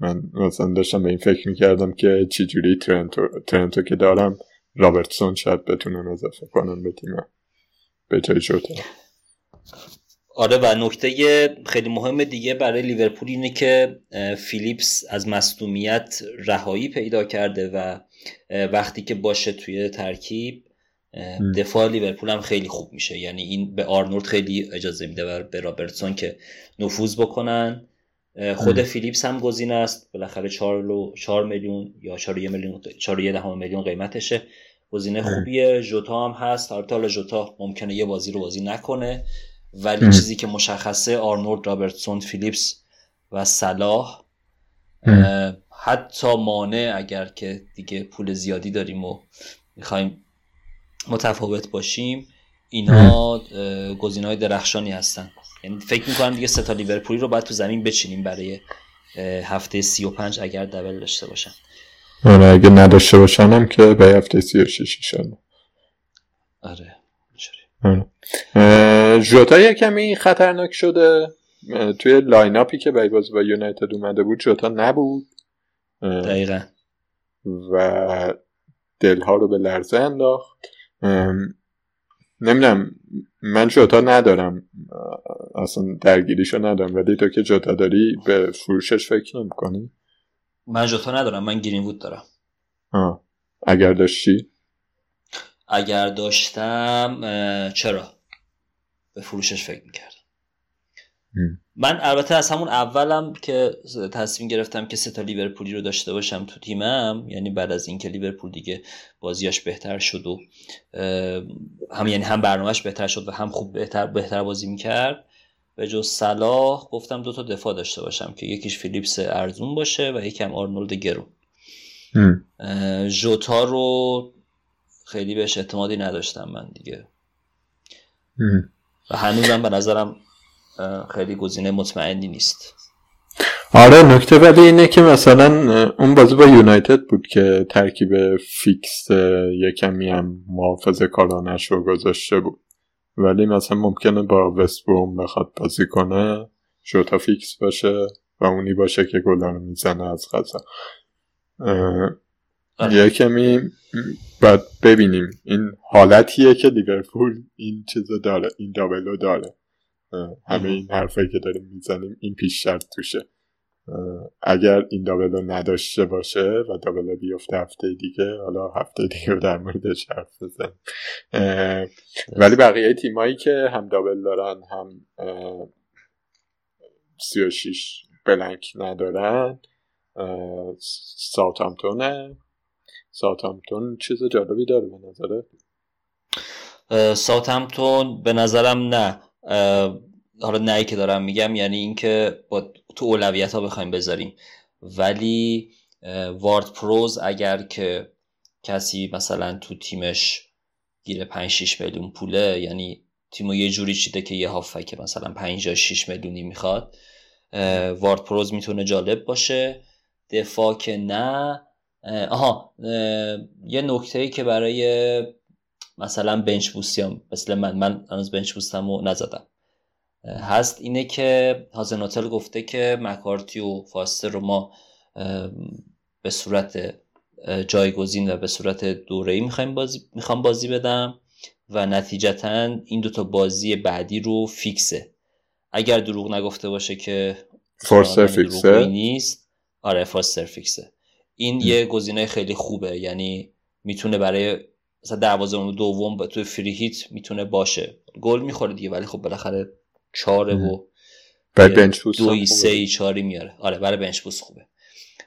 من مثلا داشتم به این فکر میکردم که چجوری ترنتو که دارم رابرتسون شاید بتونن اضافه کنن به تیمم به جای جوتا. آره و نکته خیلی مهم دیگه برای لیورپول اینه که فیلیپس از مصدومیت رهایی پیدا کرده و وقتی که باشه توی ترکیب دفاع لیورپول هم خیلی خوب میشه. یعنی این به آرنولد خیلی اجازه میده و به رابرتسون که نفوذ بکنن. خود فیلیپس هم گزینه است، بالاخره 4 میلیون یا 4.1 میلیون قیمتشه، گزینه خوبیه. ژوتا هم هست، حالا ژوتا ممکنه یه بازی رو بازی نکنه ولی چیزی که مشخصه آرنولد، رابرتسون، فیلیپس و صلاح، حتی مانع اگر که دیگه پول زیادی داریم و میخوایم متفاوت باشیم، اینا گزینه‌های درخشانی هستن. یعنی فکر میکنم دیگه سه تا لیورپولی رو باید تو زمین بچینیم برای هفته 35 اگر دبل داشته باشن. آره اگه نداشته باشن هم که به هفته 36 شد. آره جوتا یه کمی خطرناک شده توی لاین اپی که برای بازی با یونایتد اومده بود، جوتا نبود دقیقا و دلها رو به لرزه انداخت. نمیدونم، من جوتا ندارم اصلا، درگیریشو ندارم، ولی تو که جوتا داری به فروشش فکر نمی‌کنی؟ من جوتا ندارم، من گرین وود دارم. اگر داشتی؟ اگر داشتم چرا به فروشش فکر میکردم. من البته از همون اولم که تصمیم گرفتم که سه تا لیورپولی رو داشته باشم تو تیمم، یعنی بعد از اینکه لیورپول دیگه بازیاش بهتر شد و هم برنامهش بهتر شد و هم خوب بهتر بازی میکرد، به جز صلاح گفتم دو تا دفاع داشته باشم که یکیش فیلیپس ارزون باشه و یکم آرنولد گرون. ژوتا رو خیلی بهش اعتمادی نداشتم من دیگه و هنوزم به نظرم خیلی گزینه مطمئنی نیست. آره نکته ولی اینه که مثلا اون بازی با یونایتد بود که ترکیب فیکس یکمی هم محافظه‌کارانه رو گذاشته بود، ولی مثلا ممکنه با وست بروم بخواد بازی کنه، ژوتا فیکس باشه و اونی باشه که گل‌ها رو میزنه از قضا. یکمی باید ببینیم، این حالتیه که لیورپول این چیزو داره، این دابلو داره، همه این حرفایی که داریم میزنیم این پیش شرط توشه. اگر این دابلو نداشته باشه و دابلو بیفته هفته دیگه، حالا هفته دیگه در موردش حرف بزنیم، ولی بقیه تیمایی که هم دابل دارن هم 36 بلنک ندارن، ساوتهامپتون چیز جالبی داره به نظره؟ ساوتهامپتون به نظرم نه، حالا نهی که دارم میگم یعنی اینکه با تو اولویت ها بخوایم بذاریم، ولی وارد پروز اگر که کسی مثلا تو تیمش گیر 5-6 میلیون پوله، یعنی تیمو یه جوری چیده که یه هافک که مثلا 5-6 میلیونی میخواد، وارد پروز میتونه جالب باشه. دفاع که نه. یه نکته‌ای که برای مثلا بنچ بوستیام، مثلا من هنوز بنچ بوستمو نزدم، هست اینه که هازناتل گفته که مکارتی و فاستر رو ما به صورت جایگزین و به صورت دوره‌ای میخوام بازی بدم و نتیجتاً این دوتا بازی بعدی رو فیکسه، اگر دروغ نگفته باشه که فاستر فیکسه نیست. آره فاستر فیکسه، این یه گزینه خیلی خوبه، یعنی میتونه برای مثلا 12 دوم تو فری هیت میتونه باشه، گل میخوره دیگه ولی خب بالاخره 4 و 2-3-4 میاره. آره برای بنچ بوست خوبه.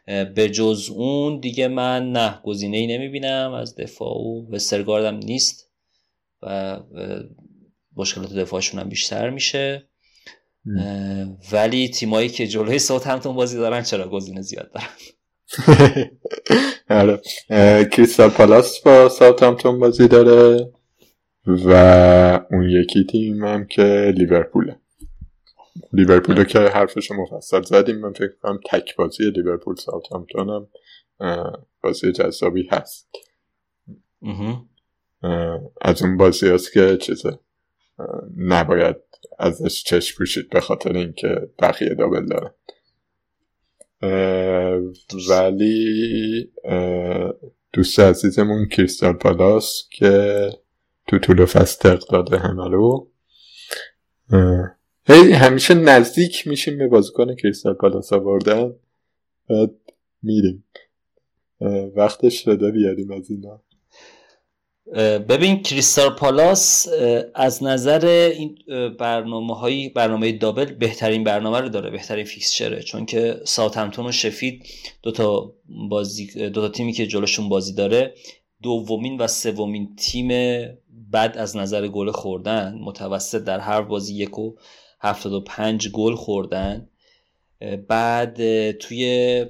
به جز اون دیگه من نه گزینه‌ای نمیبینم از دفاع و وسترگاردم نیست و مشکلات دفاعشون هم بیشتر میشه. ولی تیمایی که جلوی ساوثهمپتون بازی دارن چرا گزینه زیاد دارن. آره کریستال پالاس با ساوثهمپتون بازی داره و اون یکی تیم هم که لیورپول که حرفشو مفصل زدیم. من فکر کنم تک بازی لیورپول ساوثهمپتون هم بازی جذابی هست. از اون بازی هست که چیزه نباید ازش چشم پوشید به خاطر اینکه بقیه دابل دارن. ولی دوست عزیزمون کریستال پالاس که تو طول فصل تقداده همه همیشه نزدیک میشیم به بازیکن کریستال پالاس آوردن و میریم وقتش رو دا بیاریم از اینا. ببین کریستال پالاس از نظر این برنامه دابل بهترین برنامه رو داره، بهترین فیکسچره، چون که ساوثهمپتون و شفید دوتا تیمی که جلوشون بازی داره دومین و سومین تیم بعد از نظر گل خوردن، متوسط در هر بازی 1.75 گل خوردن. بعد توی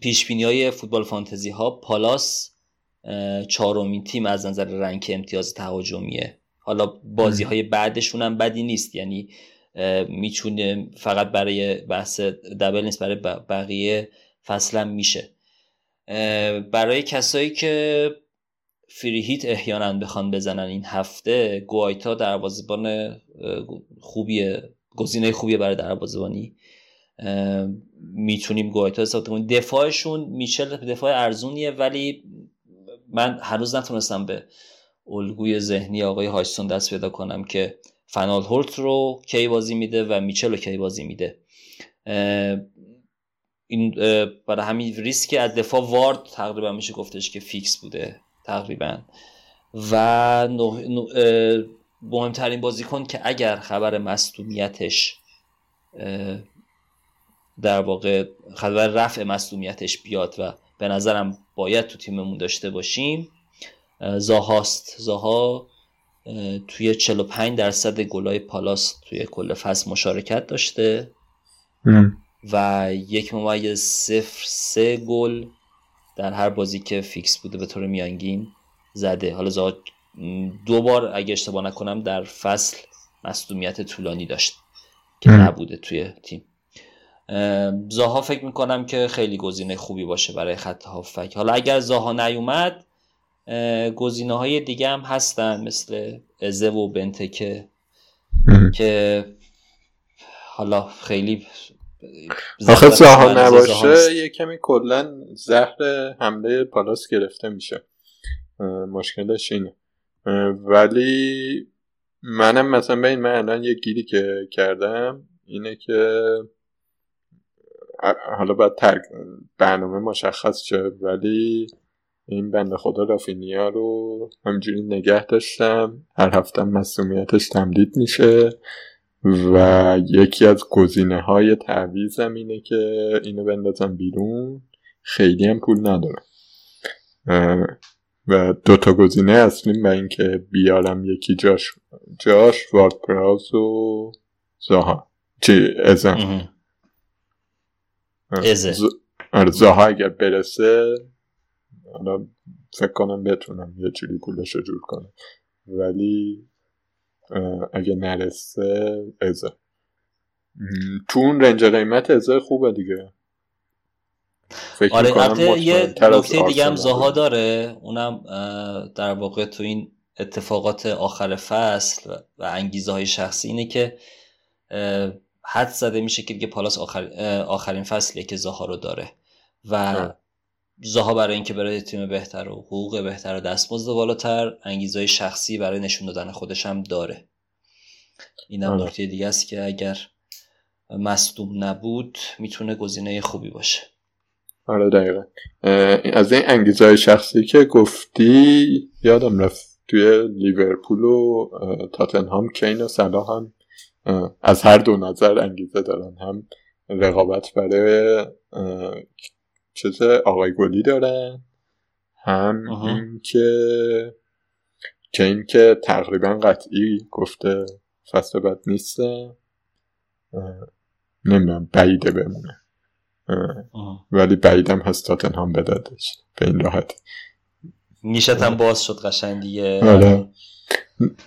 پیشبینی‌های فوتبال فانتزی ها پالاس چهارمین تیم از نظر رنگ امتیاز تهاجمیه. حالا بازی‌های بعدشون هم بدی نیست، یعنی میتونه فقط برای بحث دبل نیست، برای بقیه فصل هم میشه. برای کسایی که فری هیت احیانا بخوان بزنن این هفته، گوایتا دروازه‌بان خوبیه، گزینه خوبیه برای دروازه‌بانی، میتونیم گوایتا حساب کنیم. دفاعشون میچل دفاع ارزونیه، ولی من هنوز نتونستم به الگوی ذهنی آقای هایسون دست پیدا کنم که فنال هورت رو کی بازی میده و میچل رو کی بازی میده. این برای همین ریسک از دفاع وارد تقریبا میشه گفتش که فیکس بوده تقریبا. و مهمترین بازیکن که اگر خبر مصدومیتش در واقع خبر رفع مصدومیتش بیاد و به نظرم باید تو تیممون داشته باشیم، زاهاست. زاها توی 45% گلای پالاس توی کل فصل مشارکت داشته و 1.03 گل در هر بازی که فیکس بوده به طور میانگین زده. حالا زاها 2 بار اگه اشتباه نکنم در فصل مصدومیت طولانی داشت که نبوده توی تیم. زاها فکر میکنم که خیلی گزینه خوبی باشه برای خط هافک. حالا اگر زاها نیومد گزینه های دیگه هم هستن مثل ازه و بنتکه که حالا خیلی آخه زاها نباشه یه کمی کلن زهر حمله پالاس گرفته میشه، مشکلش اینه. ولی منم مثلا به این الان یه گیری که کردم اینه که حالا باید برنامه مشخص شه، ولی این بنده خدا رافینیا رو همجوری نگه داشتم، هر هفته مسئولیتش تمدید میشه و یکی از گزینه های تعویزم اینه که اینو بندازم بیرون، خیلی هم پول ندارم و 2 گزینه اصلیم و این که بیارم یکی جاش وارد پراوز و زاها چی ازم زاها اگر برسه حالا فکر کنم بتونم یه جوری گولش رو جور کنم، ولی اگه نرسه ازه تو اون رنج قیمت ازه خوبه دیگه. آره یه نکته دیگه هم زاها داره، اونم در واقع تو این اتفاقات آخر فصل و انگیزه های شخصی اینه که حد زده میشه که دیگه پالاس آخرین فصلیه که زاها رو داره و زاها برای اینکه برای تیم بهتر و حقوق بهتر و دستمزد بالاتر انگیزهای شخصی برای نشون دادن خودش هم داره. اینم نکته دیگه است که اگر مصدوم نبود میتونه گزینه خوبی باشه. آره دقیقاً. از این انگیزهای شخصی که گفتی یادم رفت توی لیورپول و تاتنهام کین و صلاح هم از هر دو نظر انگیزه دارن، هم رقابت برای چیز آقای گلی دارن، هم این که تقریبا قطعی گفته فصل بعد نیستم، نمیدونم بعیده بمونه، ولی بعیدم هست تاتنهام بدادش به این راحتی. نیشت هم باز شد قشنگ دیگه.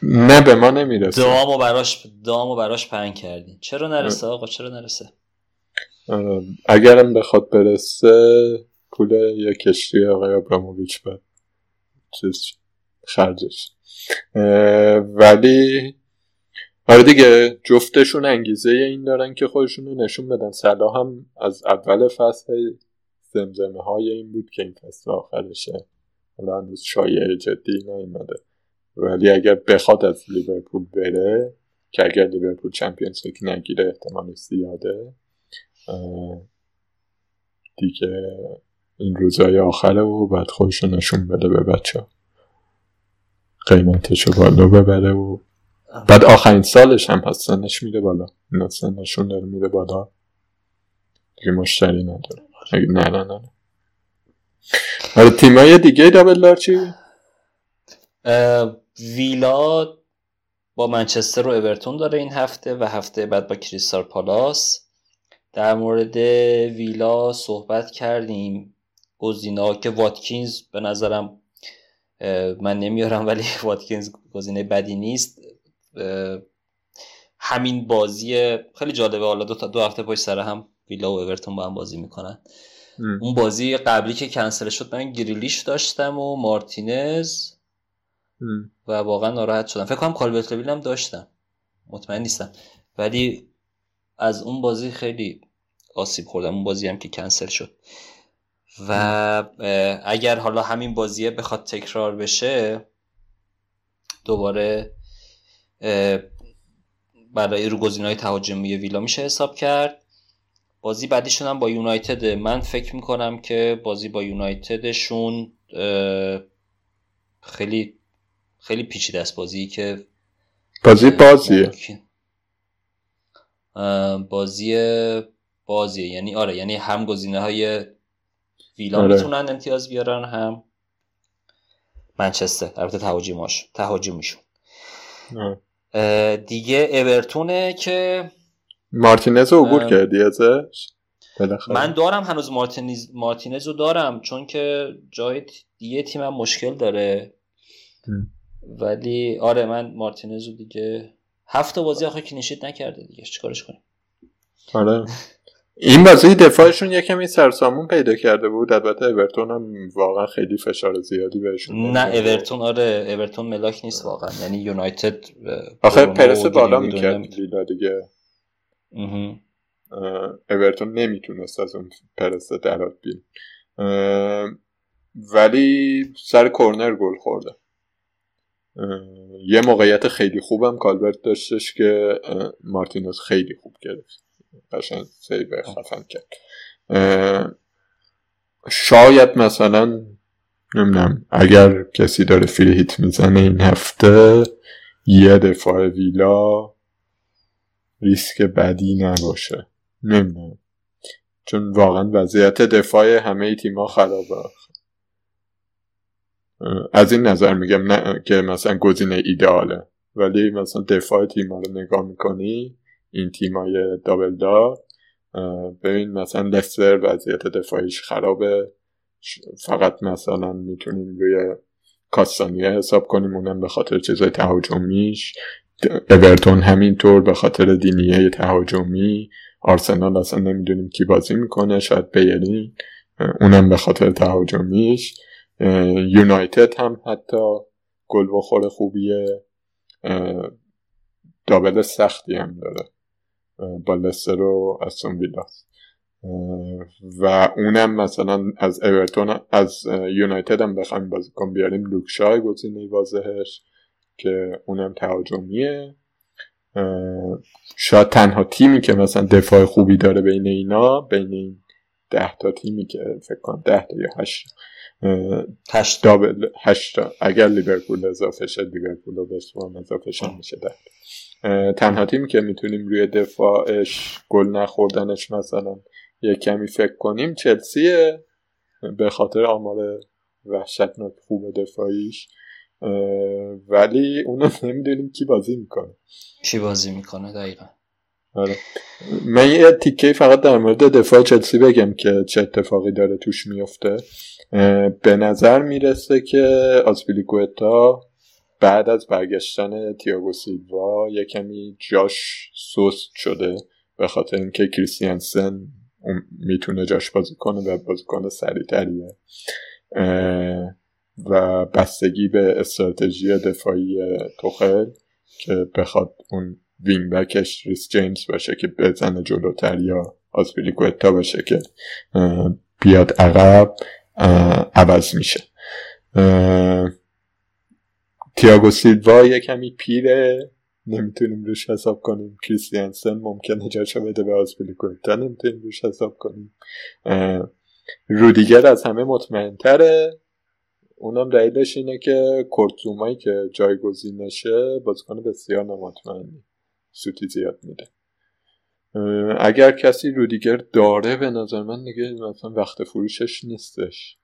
نه به ما نمیرسه، دامو براش پنگ کردین. چرا نرسه آقا، چرا نرسه؟ اگرم بخواد برسه پول یا کشتی آقای ابراهیموویچ باید چیز خرجش، ولی آره دیگه جفتشون انگیزه این دارن که خودشونو نشون بدن. صلاح هم از اول فصل زمزمه های این بود که این فصل آخرشه، حالا هنوز شایعه جدی نیومده، ولی اگر بخواد از لیورپول بره، که اگر لیورپول چمپیونز لیگ نگیره احتمالش زیاده دیگه، این روزهای آخره و بعد خودشو نشون بده به بچه، قیمتشو بالا ببره و بعد آخرین سالش هم هست، سنش میره بالا، اینا سنشون داره میره بالا دیگه، مشتری نداره. نه آره تیمای دیگه دابل لارچی ویلا با منچستر و اورتون داره این هفته و هفته بعد با کریستال پالاس. در مورد ویلا صحبت کردیم، گزینه‌ها که واتکینز به نظرم، من نمیارم ولی واتکینز گزینه بدی نیست. همین بازی خیلی جالبه، حالا دو هفته پشت سر هم ویلا و اورتون با هم بازی میکنن. اون بازی قبلی که کنسل شد من گریلیش داشتم و مارتینز و واقعا ناراحت شدم، فکر کنم کالورت لوین هم داشتم، مطمئن نیستم، ولی از اون بازی خیلی آسیب خوردم، اون بازی هم که کنسل شد. و اگر حالا همین بازیه بخواد تکرار بشه دوباره، برای رو گزینه‌های تهاجمی ویلا میشه حساب کرد. بازی بعدیشون هم با یونایتد، من فکر میکنم که بازی با یونایتدشون خیلی خیلی پیچیده است، بازی که بازیه یعنی آره، یعنی هم گزینه‌های ویلا میتونن امتیاز بیارن، هم منچستر، البته تهاجمیشون. دیگه اورتونه که مارتینز رو عبور کردی ازش بالاخره. من دارم هنوز مارتینز رو دارم، چون که جای دیگه تیمم مشکل داره ولی آره من مارتینز رو دیگه هفته بازی آخه کلینشیت نکرده دیگه، چیکارش کنیم؟ آره این بازی دفاعشون یکم این سرسامون پیدا کرده بود، البته اورتون هم واقعا خیلی فشار زیادی بهشون. نه اورتون آره اورتون ملاک نیست واقعا، یعنی یونایتد آخه پرس بالا می‌کرد دیگه، اورتون نمیتونست از اون پرس درات بین، ولی سر کورنر گل خورده. یه موقعیت خیلی خوبم کالورت داشتش که مارتینز خیلی خوب گرفت، قشنگ سیو خفن کرد. شاید مثلا نمیدونم اگر کسی داره فری هیت میزنه این هفته، یه دفاع ویلا ریسک بدی نباشه، نمیدونم، چون واقعا وضعیت دفاع همه تیم‌ها خرابه. از این نظر میگم نه که مثلا گزینه ایدئاله، ولی مثلا دفاع تیم‌ها رو نگاه میکنی، این تیم‌های دابل دار، ببین مثلا لستر وضعیت دفاعیش خرابه، فقط مثلا میتونیم روی کاستانیه حساب کنیم، اونم به خاطر چیزای تهاجمیش. اورتون همینطور به خاطر دینیه تهاجمی. آرسنال اصلا نمیدونیم کی بازی میکنه، شاید بیرین، اونم به خاطر تهاجمیش. یونایتد هم حتی گل بخور خوبیه، دابل سختی هم داره با لستر و استون ویلا، و اونم مثلا از اورتون از یونایتد هم بخوایم بازیکن بیاریم، لوکشای گزینه واضحش که اونم تهاجمیه. شاید تنها تیمی که مثلا دفاع خوبی داره بین اینا، بین این 10 تا تیمی که فکر کنم 10 تا یا 8 دابل 8 اگر لیورپول اضافه شه، لیورپول و وستهام اضافه شه میشه 10. تنها تیمی که میتونیم روی دفاعش گل نخوردنش مثلا یه کمی فکر کنیم چلسیه، به خاطر آمار وحشتناک خوب دفاعیش، ولی اونو نمیدونیم کی بازی میکنه دقیقا. آره. من یه تیکه فقط در مورد دفاع چلسی بگم که چه اتفاقی داره توش میفته. به نظر میرسه که آسپلیکوئتا بعد از برگشتن تیاگو سیلوا یکمی جاش سست شده، به خاطر اینکه کریستیانسن میتونه جاش بازی کنه و بازیکن سریع‌تریه و بستگی به استراتژی دفاعی توخل که بخواد اون وینگ بکش ریس جیمز باشه که بزنه جلوتر یا آسپلیکوئتا باشه که بیاد عقب، عوض میشه. تیاگو سیلوا یه کمی پیره، نمیتونیم روش حساب کنیم. کریستیانسن ممکنه جاشو بده به آسپلیکوئتا، نمیتونیم روش حساب کنیم. رودیگر از همه مطمئن‌تره، اونم دلیلش اینه که کورتومایی که جایگزینشه بازیکن بسیار نامطمئنی، سوتی زیاد میده. اگر کسی رودیگر داره به نظر من دیگه مثلا وقت فروشش نیستش،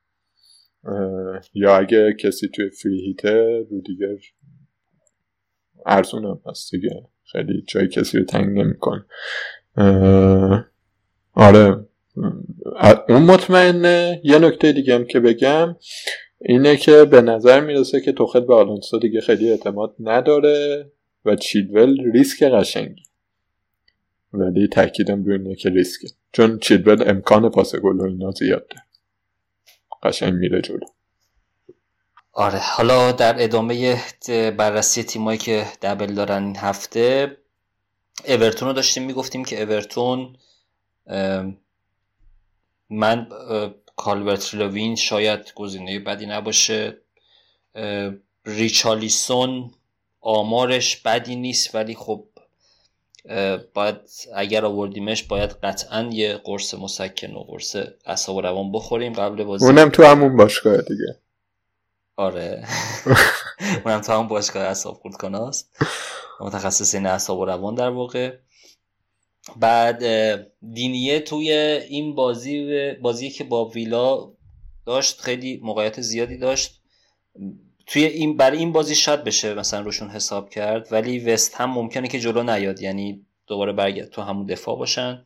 یا اگه کسی توی فری هیته رودیگر ارزون هم هست دیگه، خیلی جای کسی رو تنگ نمی کن. آره اون مطمئنه. یه نکته دیگه هم که بگم اینه که به نظر میرسه که توخیل به آلونسو دیگه خیلی اعتماد نداره و چیدول ریسک قشنگی، ولی تاکیدم روی اینه که ریسکه، چون چیدول امکان پاس گل و اینا زیاد داره، قشنگ میره جلو. آره حالا در ادامه بررسی تیمایی که دبل دارن این هفته، اورتون رو داشتیم میگفتیم که اورتون من کالورت لوین شاید گزینه بدی نباشه، ریچارلیسون آمارش بدی نیست ولی خب باید اگر آوردیمش باید قطعا یه قرص مسکن و قرص اعصاب و روان بخوریم قبل بازی، اونم تو همون باشگاه دیگه. آره اونم تو همون باشگاه اعصاب خردکناست، متخصص این اعصاب و روان در واقع. بعد دینیه توی این بازی که با ویلا داشت خیلی موقعیت زیادی داشت توی این، برای این بازی شاید بشه مثلا روشون حساب کرد، ولی وست هم ممکنه که جلو نیاد، یعنی دوباره برگرد تو همون دفاع باشن.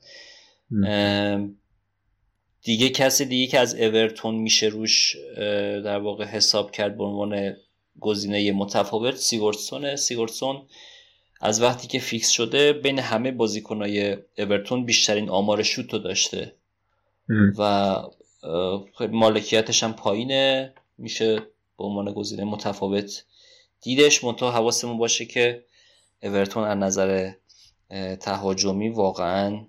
دیگه کسی دیگه که از اورتون میشه روش در واقع حساب کرد به عنوان گزینه متفاوت، سیگورسون از وقتی که فیکس شده بین همه بازیکنای اورتون بیشترین آمار شوت رو داشته و مالکیتش هم پایینه، میشه به عنوان گزینه متفاوت دیدش. منتها حواسمون باشه که اورتون از نظر تهاجمی واقعا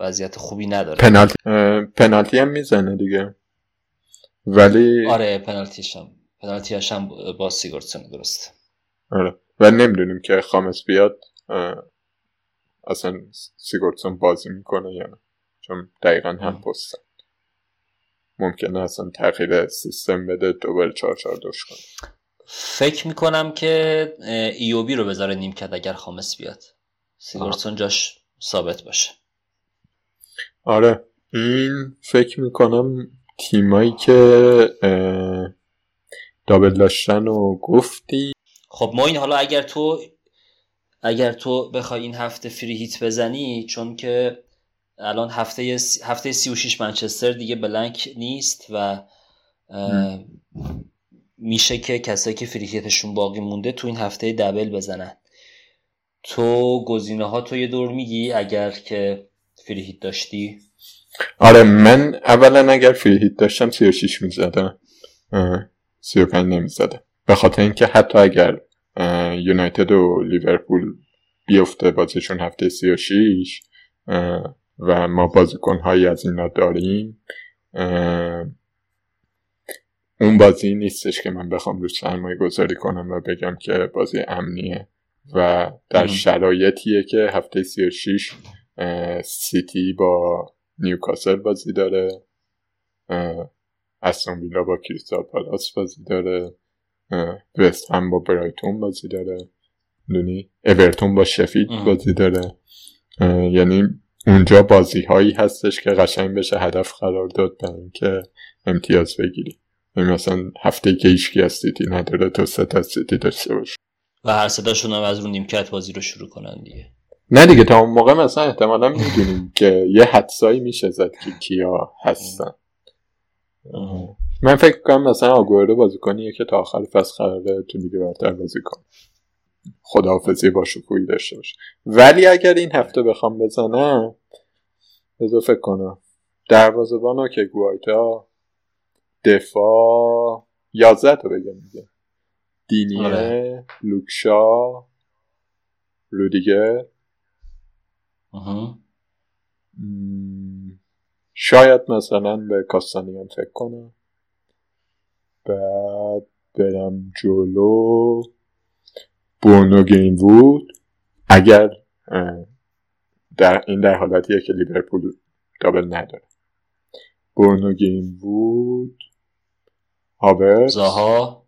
وضعیت خوبی نداره، پنالتی هم میزنه دیگه، ولی آره پنالتیش هم با سیگورتسون درسته. آره و نمیدونیم که خامس بیاد اصلا سیگورتسون بازی میکنه یا نه، چون دقیقا هم پستن، ممکنه اصلا تغییر سیستم بده، دوباره 4-4-2 کنه. فکر میکنم که ایوبی رو بذاره نیمکت اگر خامس بیاد، سیگورتسون جاش ثابت باشه. آره این فکر میکنم تیمایی که دابل داشتن و گفتی. خب ما این حالا اگر تو بخوای این هفته فری هیت بزنی، چون که الان هفته 36 منچستر دیگه بلنک نیست و میشه که کسایی که فری هیتشون باقی مونده تو این هفته دبل بزنن. تو گزینه ها تو یه دور میگی اگر که فری هیت داشتی؟ آره من اولا اگر فری هیت داشتم 36 میزدم، 35 نمیزدم، به خاطر اینکه حتی اگر یونایتد و لیورپول بیفته بازیشون هفته 36 و ما بازیکن‌هایی از اینا داریم، اون بازی نیستش که من بخوام روش سرمایه گذاری کنم و بگم که بازی امنیه، و در شرایطیه که هفته 36 سیتی با نیوکاسل بازی داره، استون ویلا با کریستال پالاس بازی داره، وست هم با برایتون بازی داره، اورتون با شفید بازی داره، یعنی اونجا بازی‌هایی هستش که قشنگ بشه هدف قرار داد برای اینکه امتیاز بگیری. مثلا هفته‌ای که هیچکی از سیتی نداره تو سه تا سیتی داشته باشه و هر صداشون هم از رو نیمکت بازی رو شروع کنن دیگه. نه دیگه تا اون موقع مثلا احتمالاً می‌دونیم که یه حدسایی میشه زد که کیا هستن. من فکر کنم مثلا آگورو بازیکنیه که تا آخر فصل قراره تو لیگ برتر بازی کنه. خداحافظی با شکویی داشته باشه. ولی اگر این هفته بخوام بزنم بذار فکر کنم. دروازه‌بانا که گوایتا، دفاع 11 تا بگم دیگه. دینیه، لوکشا، رودیگر. شاید مثلا به کاستانیان فکر کنم. بعد برم جلو برونو گیم بود اگر در این در حالتیه که لیورپول دابل نداره. برونو گیم بود، هاورت، زها،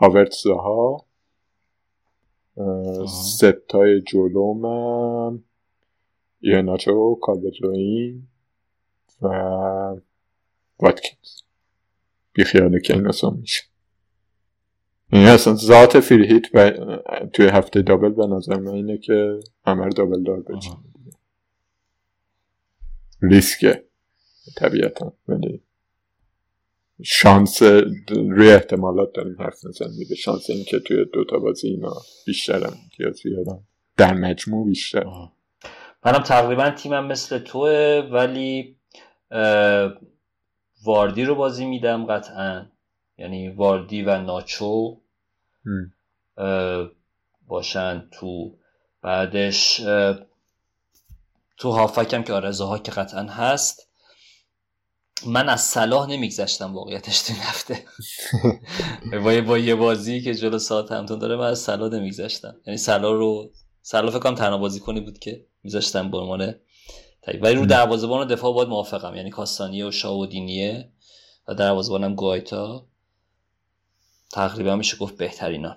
هاورت، زها، ستای جلو من یه ناچو، کالبتلوین و واتکینز. بیخیاله که این اصلا میشه این اصلا ذات فیرهیت و توی هفته دابل به نظر من اینه که همه رو دابل دار بچه ریسکه طبیعتا، ولی شانس روی احتمالات داریم حرف نزن دیگه. شانس این که توی دوتا بازی اینا بیشترم امتیاز بیارم در مجموع بیشتر. منم تقریبا تیمم مثل توه ولی واردی رو بازی میدم قطعا، یعنی واردی و ناچو باشن تو. بعدش تو هافکم که آرزه ها که قطعا هست. من از صلاح نمیگذشتم واقعیتش تو این هفته با یه بازی که جلو ساوثهمپتون داره من از صلاح نمیگذشتم، یعنی صلاح فکرم تنها بازی کنی بود که میذاشتم برمانه. ولی رو دروازه‌بان و دفاع باید موافقم، یعنی کاستانیه و شاو و دینیه و دروازه‌بانم گوایتا تقریبا میشه گفت بهترینان.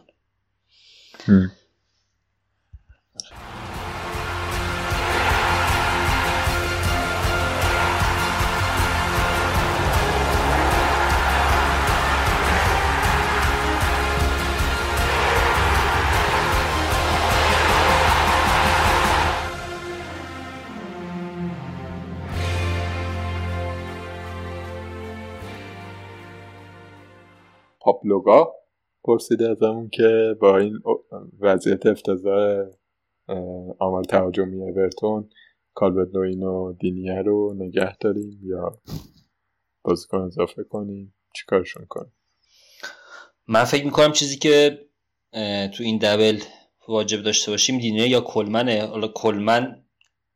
پاپلوگا پرسیده از همون که با این وضعیت افتضاح عمل تهاجمی اورتون کالورت-لوین و دینیه رو نگه داریم یا بازیکن اضافه کنیم، چیکارشون کنیم؟ من فکر میکنم چیزی که تو این دبل واجب داشته باشیم دینیه یا کلمنه. حالا کلمن،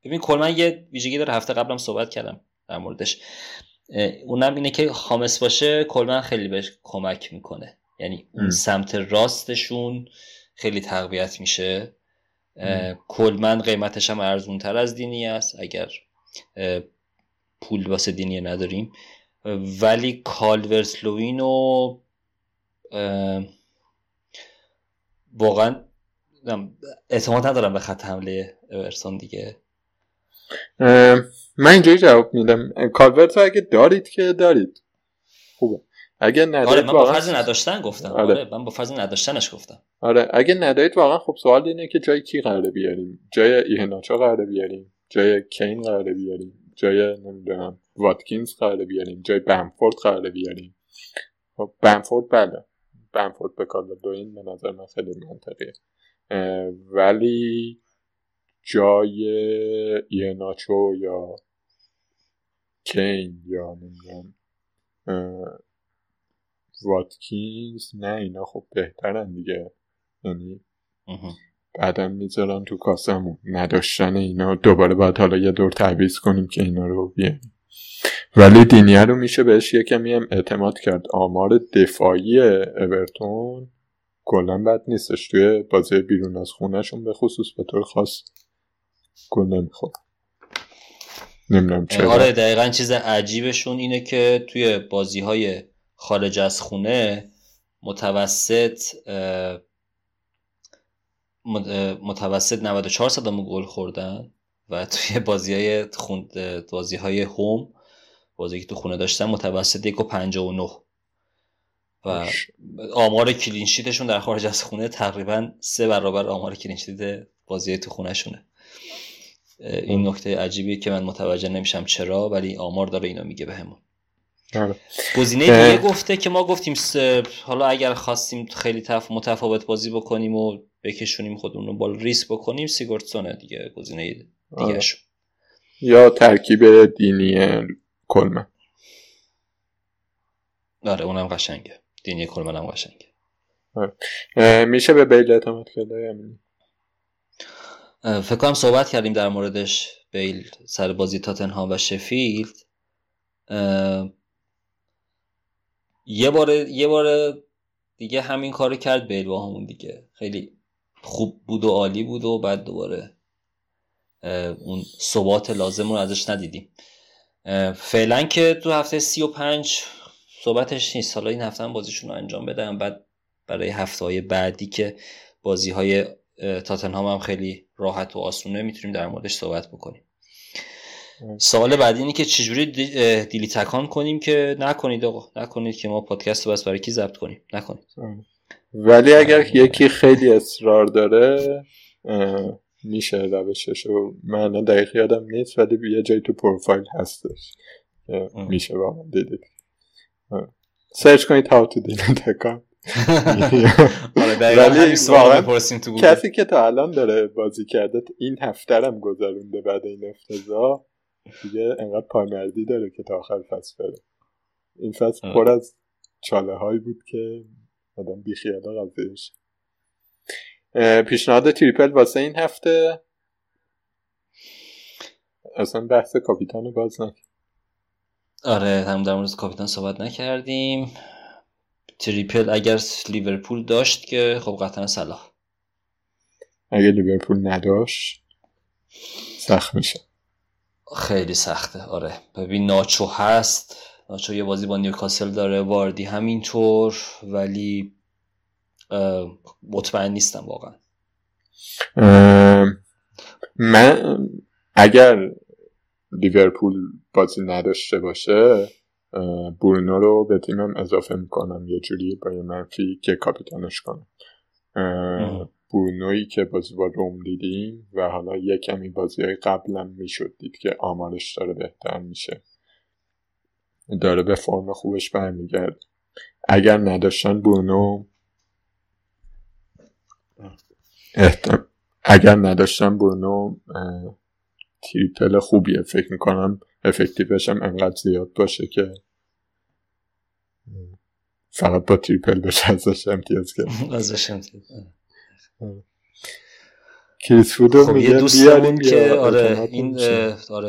ببین کلمن یه ویژگی داره، هفته قبلم صحبت کردم در موردش، اونم اینه که خامس باشه کلمن خیلی بهش کمک میکنه، یعنی اون سمت راستشون خیلی تقویت میشه. کلمن قیمتش هم ارزون تر از دینیه است اگر پول واسه دینیه نداریم. ولی کالورت-لوین و واقعا اعتماد ندارم به خط حمله اورتون دیگه. من اینجوری جواب میدم کالورت رو اگه دارید که دارید خوبه، اگه ندارید آره من با فرض نداشتن گفتم. آره من با فرض نداشتنش گفتم. آره اگه ندارید واقعا خب سوال اینه که جای کی قراره بیاریم؟ جای ایهناچو قراره بیاریم؟ جای کین قراره بیاریم؟ جای نمیدونم واتکینز قراره بیاریم؟ جای بنفورد قراره بیاریم؟ خب بنفورد بله، بنفورد به کالورت-لوین به نظر من خیلی منطقیه، ولی جای یه ناچو یا کین یا نمیدونم واتکینز نه، اینا خب بهترن دیگه، یعنی بعدم میذارن تو کاسمون. نداشتن اینا دوباره باید حالا یه دور تعویض کنیم که اینا رو بیاریم. ولی دینیه رو میشه بهش یه کمی هم اعتماد کرد. آمار دفاعی اورتون کلا بد نیستش، توی بازی بیرون از خونهشون به خصوص به طور خاص گل نمیخوره. نمیدونم چرا. آره دقیقاً چیز عجیبشون اینه که توی بازی‌های خارج از خونه متوسط 94 درصد گل خوردن و توی بازی های هوم، بازی که تو خونه داشتن، متوسط 1.59 و آمار کلینشیتشون در خارج از خونه تقریبا 3 برابر آمار کلینشیت بازی تو خونه شونه. این نکته عجیبیه که من متوجه نمیشم چرا، ولی آمار داره اینو میگه بهمون. گزینه دیگه گفته که ما گفتیم حالا اگر خواستیم خیلی متفاوت بازی بکنیم و بکشونیم خودمون رو بالا، ریسک بکنیم، سیگورتسونه دیگه گزینه دیگه شون، یا ترکیب دینی کلمه. آره اونم قشنگه، دینی کلمه هم قشنگه. میشه به بیل اعتماد کرد همین. فکر کنم صحبت کردیم در موردش، بیل سر بازی تاتنهام و شفیلد. یه بار دیگه همین کارو کرد بیل با همون دیگه، خیلی خوب بود و عالی بود و بعد دوباره اون ثبات لازم رو ازش ندیدیم. فعلا که تو هفته 35 صحبتش نیست، حالا این هفته هم بازیشون رو انجام بدم، بعد برای هفته‌های بعدی که بازی‌های تاتنهام هم خیلی راحت و آسونه میتونیم در موردش صحبت بکنیم. سوال بعدی اینه که چجوری دیلی تکان کنیم که نکنید آقا، نکنید که ما پادکست رو بس برای کی ضبط کنیم، نکنید. ولی اگر یکی خیلی اصرار داره میشه روشش رو، من دقیق یادم نیست ولی یه جایی تو پروفایل هستش میشه با من دیدید، سرچ کنید how to deal with account. ولی واقعا کسی که تا الان داره بازی کرده این هفته هم گذرونده بعد این افتضاح دیگه، انقدر پایمردی داره که تا آخر فصل بره. این فصل پر از چاله هایی بود که آدم بیخیاله قضیه‌اش. پیشنهاد تریپل واسه این هفته اصلا بحث کاپیتانو باز نکردیم. آره هم در مورد کاپیتان صحبت نکردیم. تریپل اگر لیورپول داشت که خب قطعا صلاح، اگر لیورپول نداشت سخت میشه، خیلی سخته. آره ببین ناچو هست، ناچو یه بازی با نیوکاسل داره، واردی همینطور، ولی مطمئن نیستم واقعا. من اگر لیورپول بازی نداشته باشه برونو رو به تیمم اضافه میکنم یه جوری با یه منفی که کاپیتانش کنم. برونویی که بازی با روم دیدیم و حالا یه کمی بازی های قبلم میشد دید که آمارش داره بهتر میشه، داره به فرم خوبش برمیگرد. اگر نداشتن برونو، تریپل خوبیه، فکر میکنم افکتیوش هم انقدر زیاد باشه که فقط با تریپل بشه ازش امتیاز گرفت. کریس وود رو میگه بیاریم که آره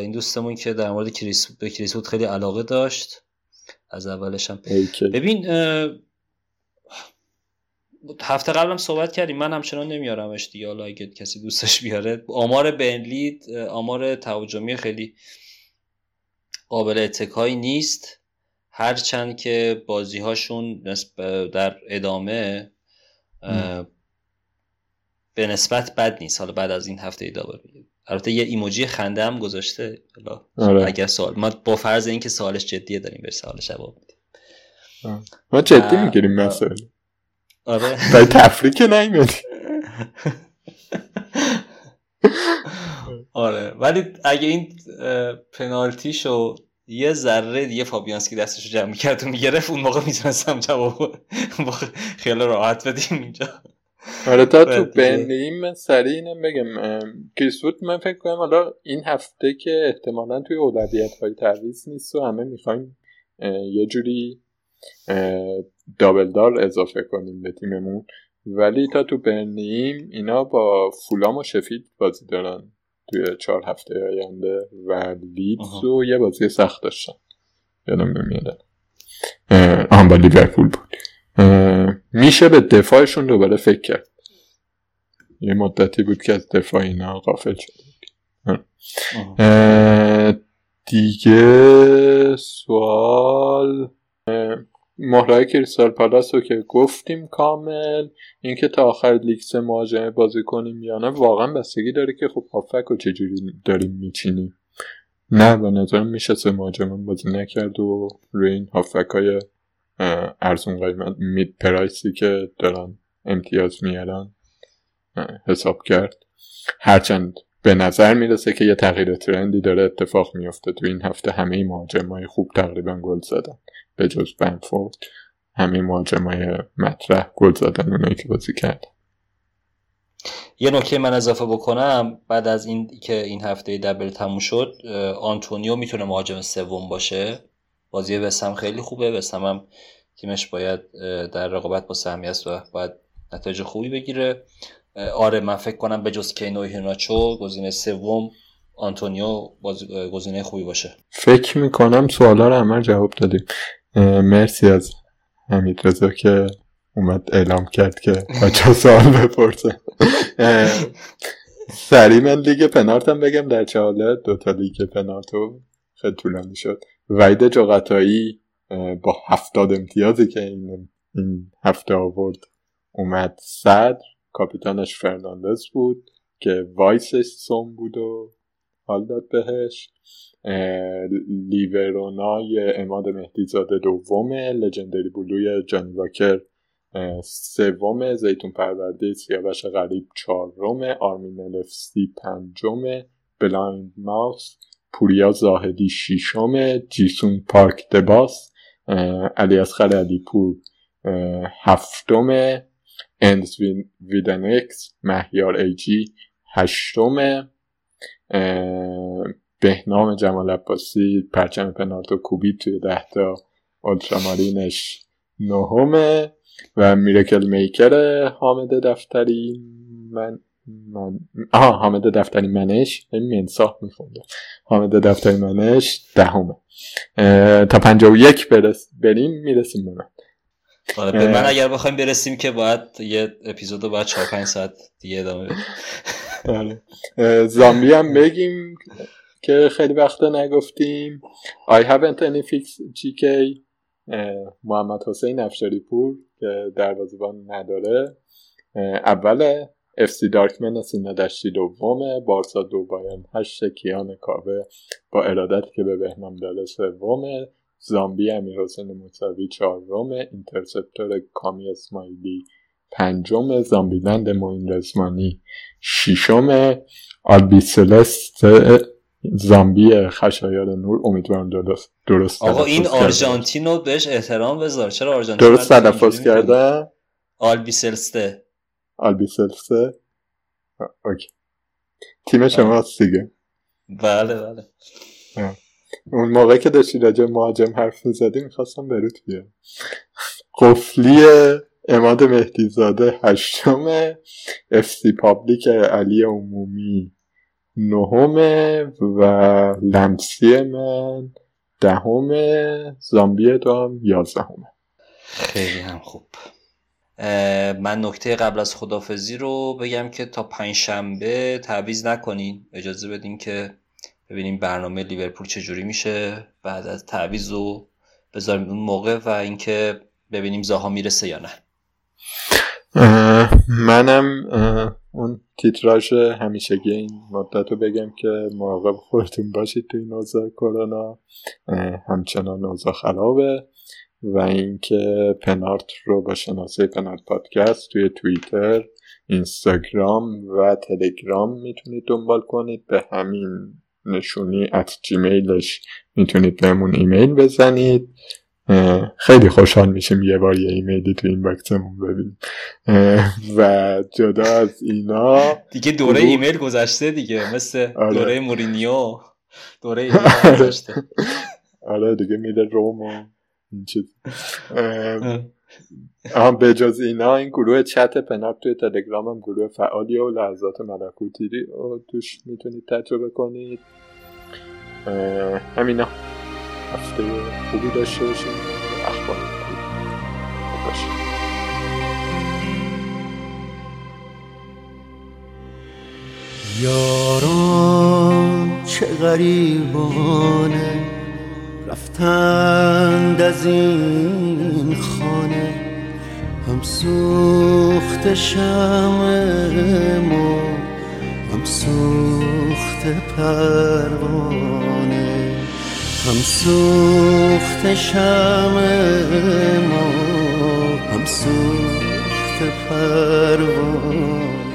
این دوستمون که در مورد کریس وود خیلی علاقه داشت از اولش هم. ببین هفته قبل هم صحبت کردیم، من همچنان نمیارمش دیگه، حالا اگه کسی دوستش بیاره. آمار بنلی آمار تهاجمی خیلی قابل اتکایی نیست، هرچند که بازیهاشون در ادامه به نسبت بد نیست. حالا بعد از این هفته ادامه بگیم. البته یه ایموجی خنده هم گذاشته. حالا اگر سوال ما با فرض اینکه سوالش جدیه داریم به سوال جواب میدیم. ما جدی میگیریم مثلا. آره. برای تفریح نمیاد. آره ولی اگه این پنالتیشو یه ذره دیگه فابیانسکی دستشو جمع می‌کرد و می‌گرفت اون موقع می‌تونستم جواب خیلی راحت بدیم اینجا. آره تا تو بنیم من سریع اینم بگم کریس وود، من فکر کنم حالا این هفته که احتمالاً توی اولویت‌های تعویض نیست و همه می‌خوایم یه جوری دابل دار اضافه کنیم به تیممون، ولی تا تو برنیم اینا با فولام و شفیلد بازی دارن توی 4 هفته آینده و لیدز و یه بازی سخت داشتن یادم نمیاد با لیورپول بود. میشه به دفاعشون دوباره فکر کرد، یه مدتی بود که از دفاع اینا غافل شده دیگه. سوال مهرهای کریستال پالاس رو که گفتیم کامل، اینکه تا آخر لیگ سه مهاجمه بازی کنیم یا نه واقعا بستگی داره که خب هافک رو چجوری داریم میچینیم. نه به نظرم میشه سه مهاجمه بازی نکرد و روی این هافک های ارزون قیمت مید پرایسی که دارن امتیاز میارن حساب کرد. هرچند به نظر میرسه که یه تغییر ترندی داره اتفاق میفته، تو این هفته همه مهاجمای خوب تقریبا گل زدن به جز بنفورد، همه مهاجمای مطرح گل زدن اونایی که بازی کرد. یه نکته من اضافه بکنم، بعد از این که این هفته دبل تموم شد، آنتونیو میتونه مهاجم سوم باشه. بازی وسام خیلی خوبه، وسام هم تیمش باید در رقابت با سهمیه است و باید نتایج خوبی بگیره. آره من فکر کنم به جز کینو و هیناچو گزینه سوم آنتونیو گزینه خوبی باشه. فکر میکنم سوالا رو همه جواب دادیم. مرسی از حمیدرضا که اومد اعلام کرد که بچه‌ها سوال بپرسه. سریع من لیگ پنارتم بگم، در چه حالت دوتا لیگ پنارتو خیلی طولانی شد. وحید جغتایی با 70 امتیازی که این هفته آورد اومد صدر، کاپیتانش فرناندز بود که وایسش سوم بود و حال داد بهش. لیورونای عماد مهدی زاده دومه، لژندری بلوی جانی واکر سومه، زیتون پرورده سیاوش غریب چهارمه، آرمین الفسی پنجمه، بلایند ماوس پوریا زاهدی ششمه، جیسون پارک دباس علی اصغر علی پور هفتمه، اندس ویدنکس مهیار ایجی هشتمه، بهنام جمال عباسی پرچم پنارتو کوبی توی 10 تا اولترامارینش نهمه و میرکل میکر حامد دفتری منش دهمه. تا 51 بریم میرسیم به من. آره به من اگر بخوایم برسیم که باید یه اپیزودو بعد 4-5 ساعت دیگه ادامه بدیم. زامبی هم بگیم که خیلی وقتا نگفتیم. I haven't any fix GK محمد حسین افشاری پور که دروازه‌بان نداره اوله، FC دارکمن و سینا دشتی دومه، بارسا دو بایرن 8 کیان کاوه با ارادت که به بهنام داده سومه، زامبی امیرحسین موسوی چهارمه، اینترسپتور کامی اسماعیلی پنجمه، زامبی لند معین رزمانی ششمه، آلبی سلست زامبی خشایار نور امیدوارم درست. آقا این آرژانتینو بهش احترام بذار، چرا آرژانتین درست تلفظ کرده؟ آلبی سلسته اوکی. تیم شما هست دیگه. بله بله آه. اون موقع که داشتی راجع مهاجم حرف می‌زدی می‌خواستم بروت بیارم. قفلی عماد مهدی زاده هشتمه، اف سی پابلیک علی عمومی نهمه و لمسی من دهمه، زامبی تو هم 11مه. خیلی هم خوب. من نکته قبل از خدافزی رو بگم که تا پنجشنبه تعویض نکنین، اجازه بدین که ببینیم برنامه لیورپول چجوری میشه بعد از تعویض رو بذاریم اون موقع و اینکه ببینیم زاها میرسه یا نه. منم اون تیتراژ همیشگی این مدت رو بگم که مراقب خودتون باشید توی اوضاع کرونا، همچنان اوضاع خرابه و اینکه پنارت رو با شناسه پنارت پادکست توی توییتر، اینستاگرام و تلگرام میتونید دنبال کنید، به همین نشونی @gmailش میتونید بهمون ایمیل بزنید. خیلی خوشحال میشیم یه بار یه ایمیلی تو این باکسمون ببینیم. و جدا از اینا دیگه دوره ایمیل گذشته دیگه، مثل دوره مورینیو دوره ایمیل گذشته. آره دیگه میده رومو به جز اینا این گروه چت پنارت توی تلگرام هم گروه فعالیه و لحظات ملکوتی رو توش میتونید تجربه کنید. همینا هفته خوبی داشته باشید، اخبار خوب باشید. یاران چه غریبانه رفتند از این خانه هم سوخت شمع ما، هم سوخت پروانه، هم سوخت شمع ما، هم سوخت پروانه.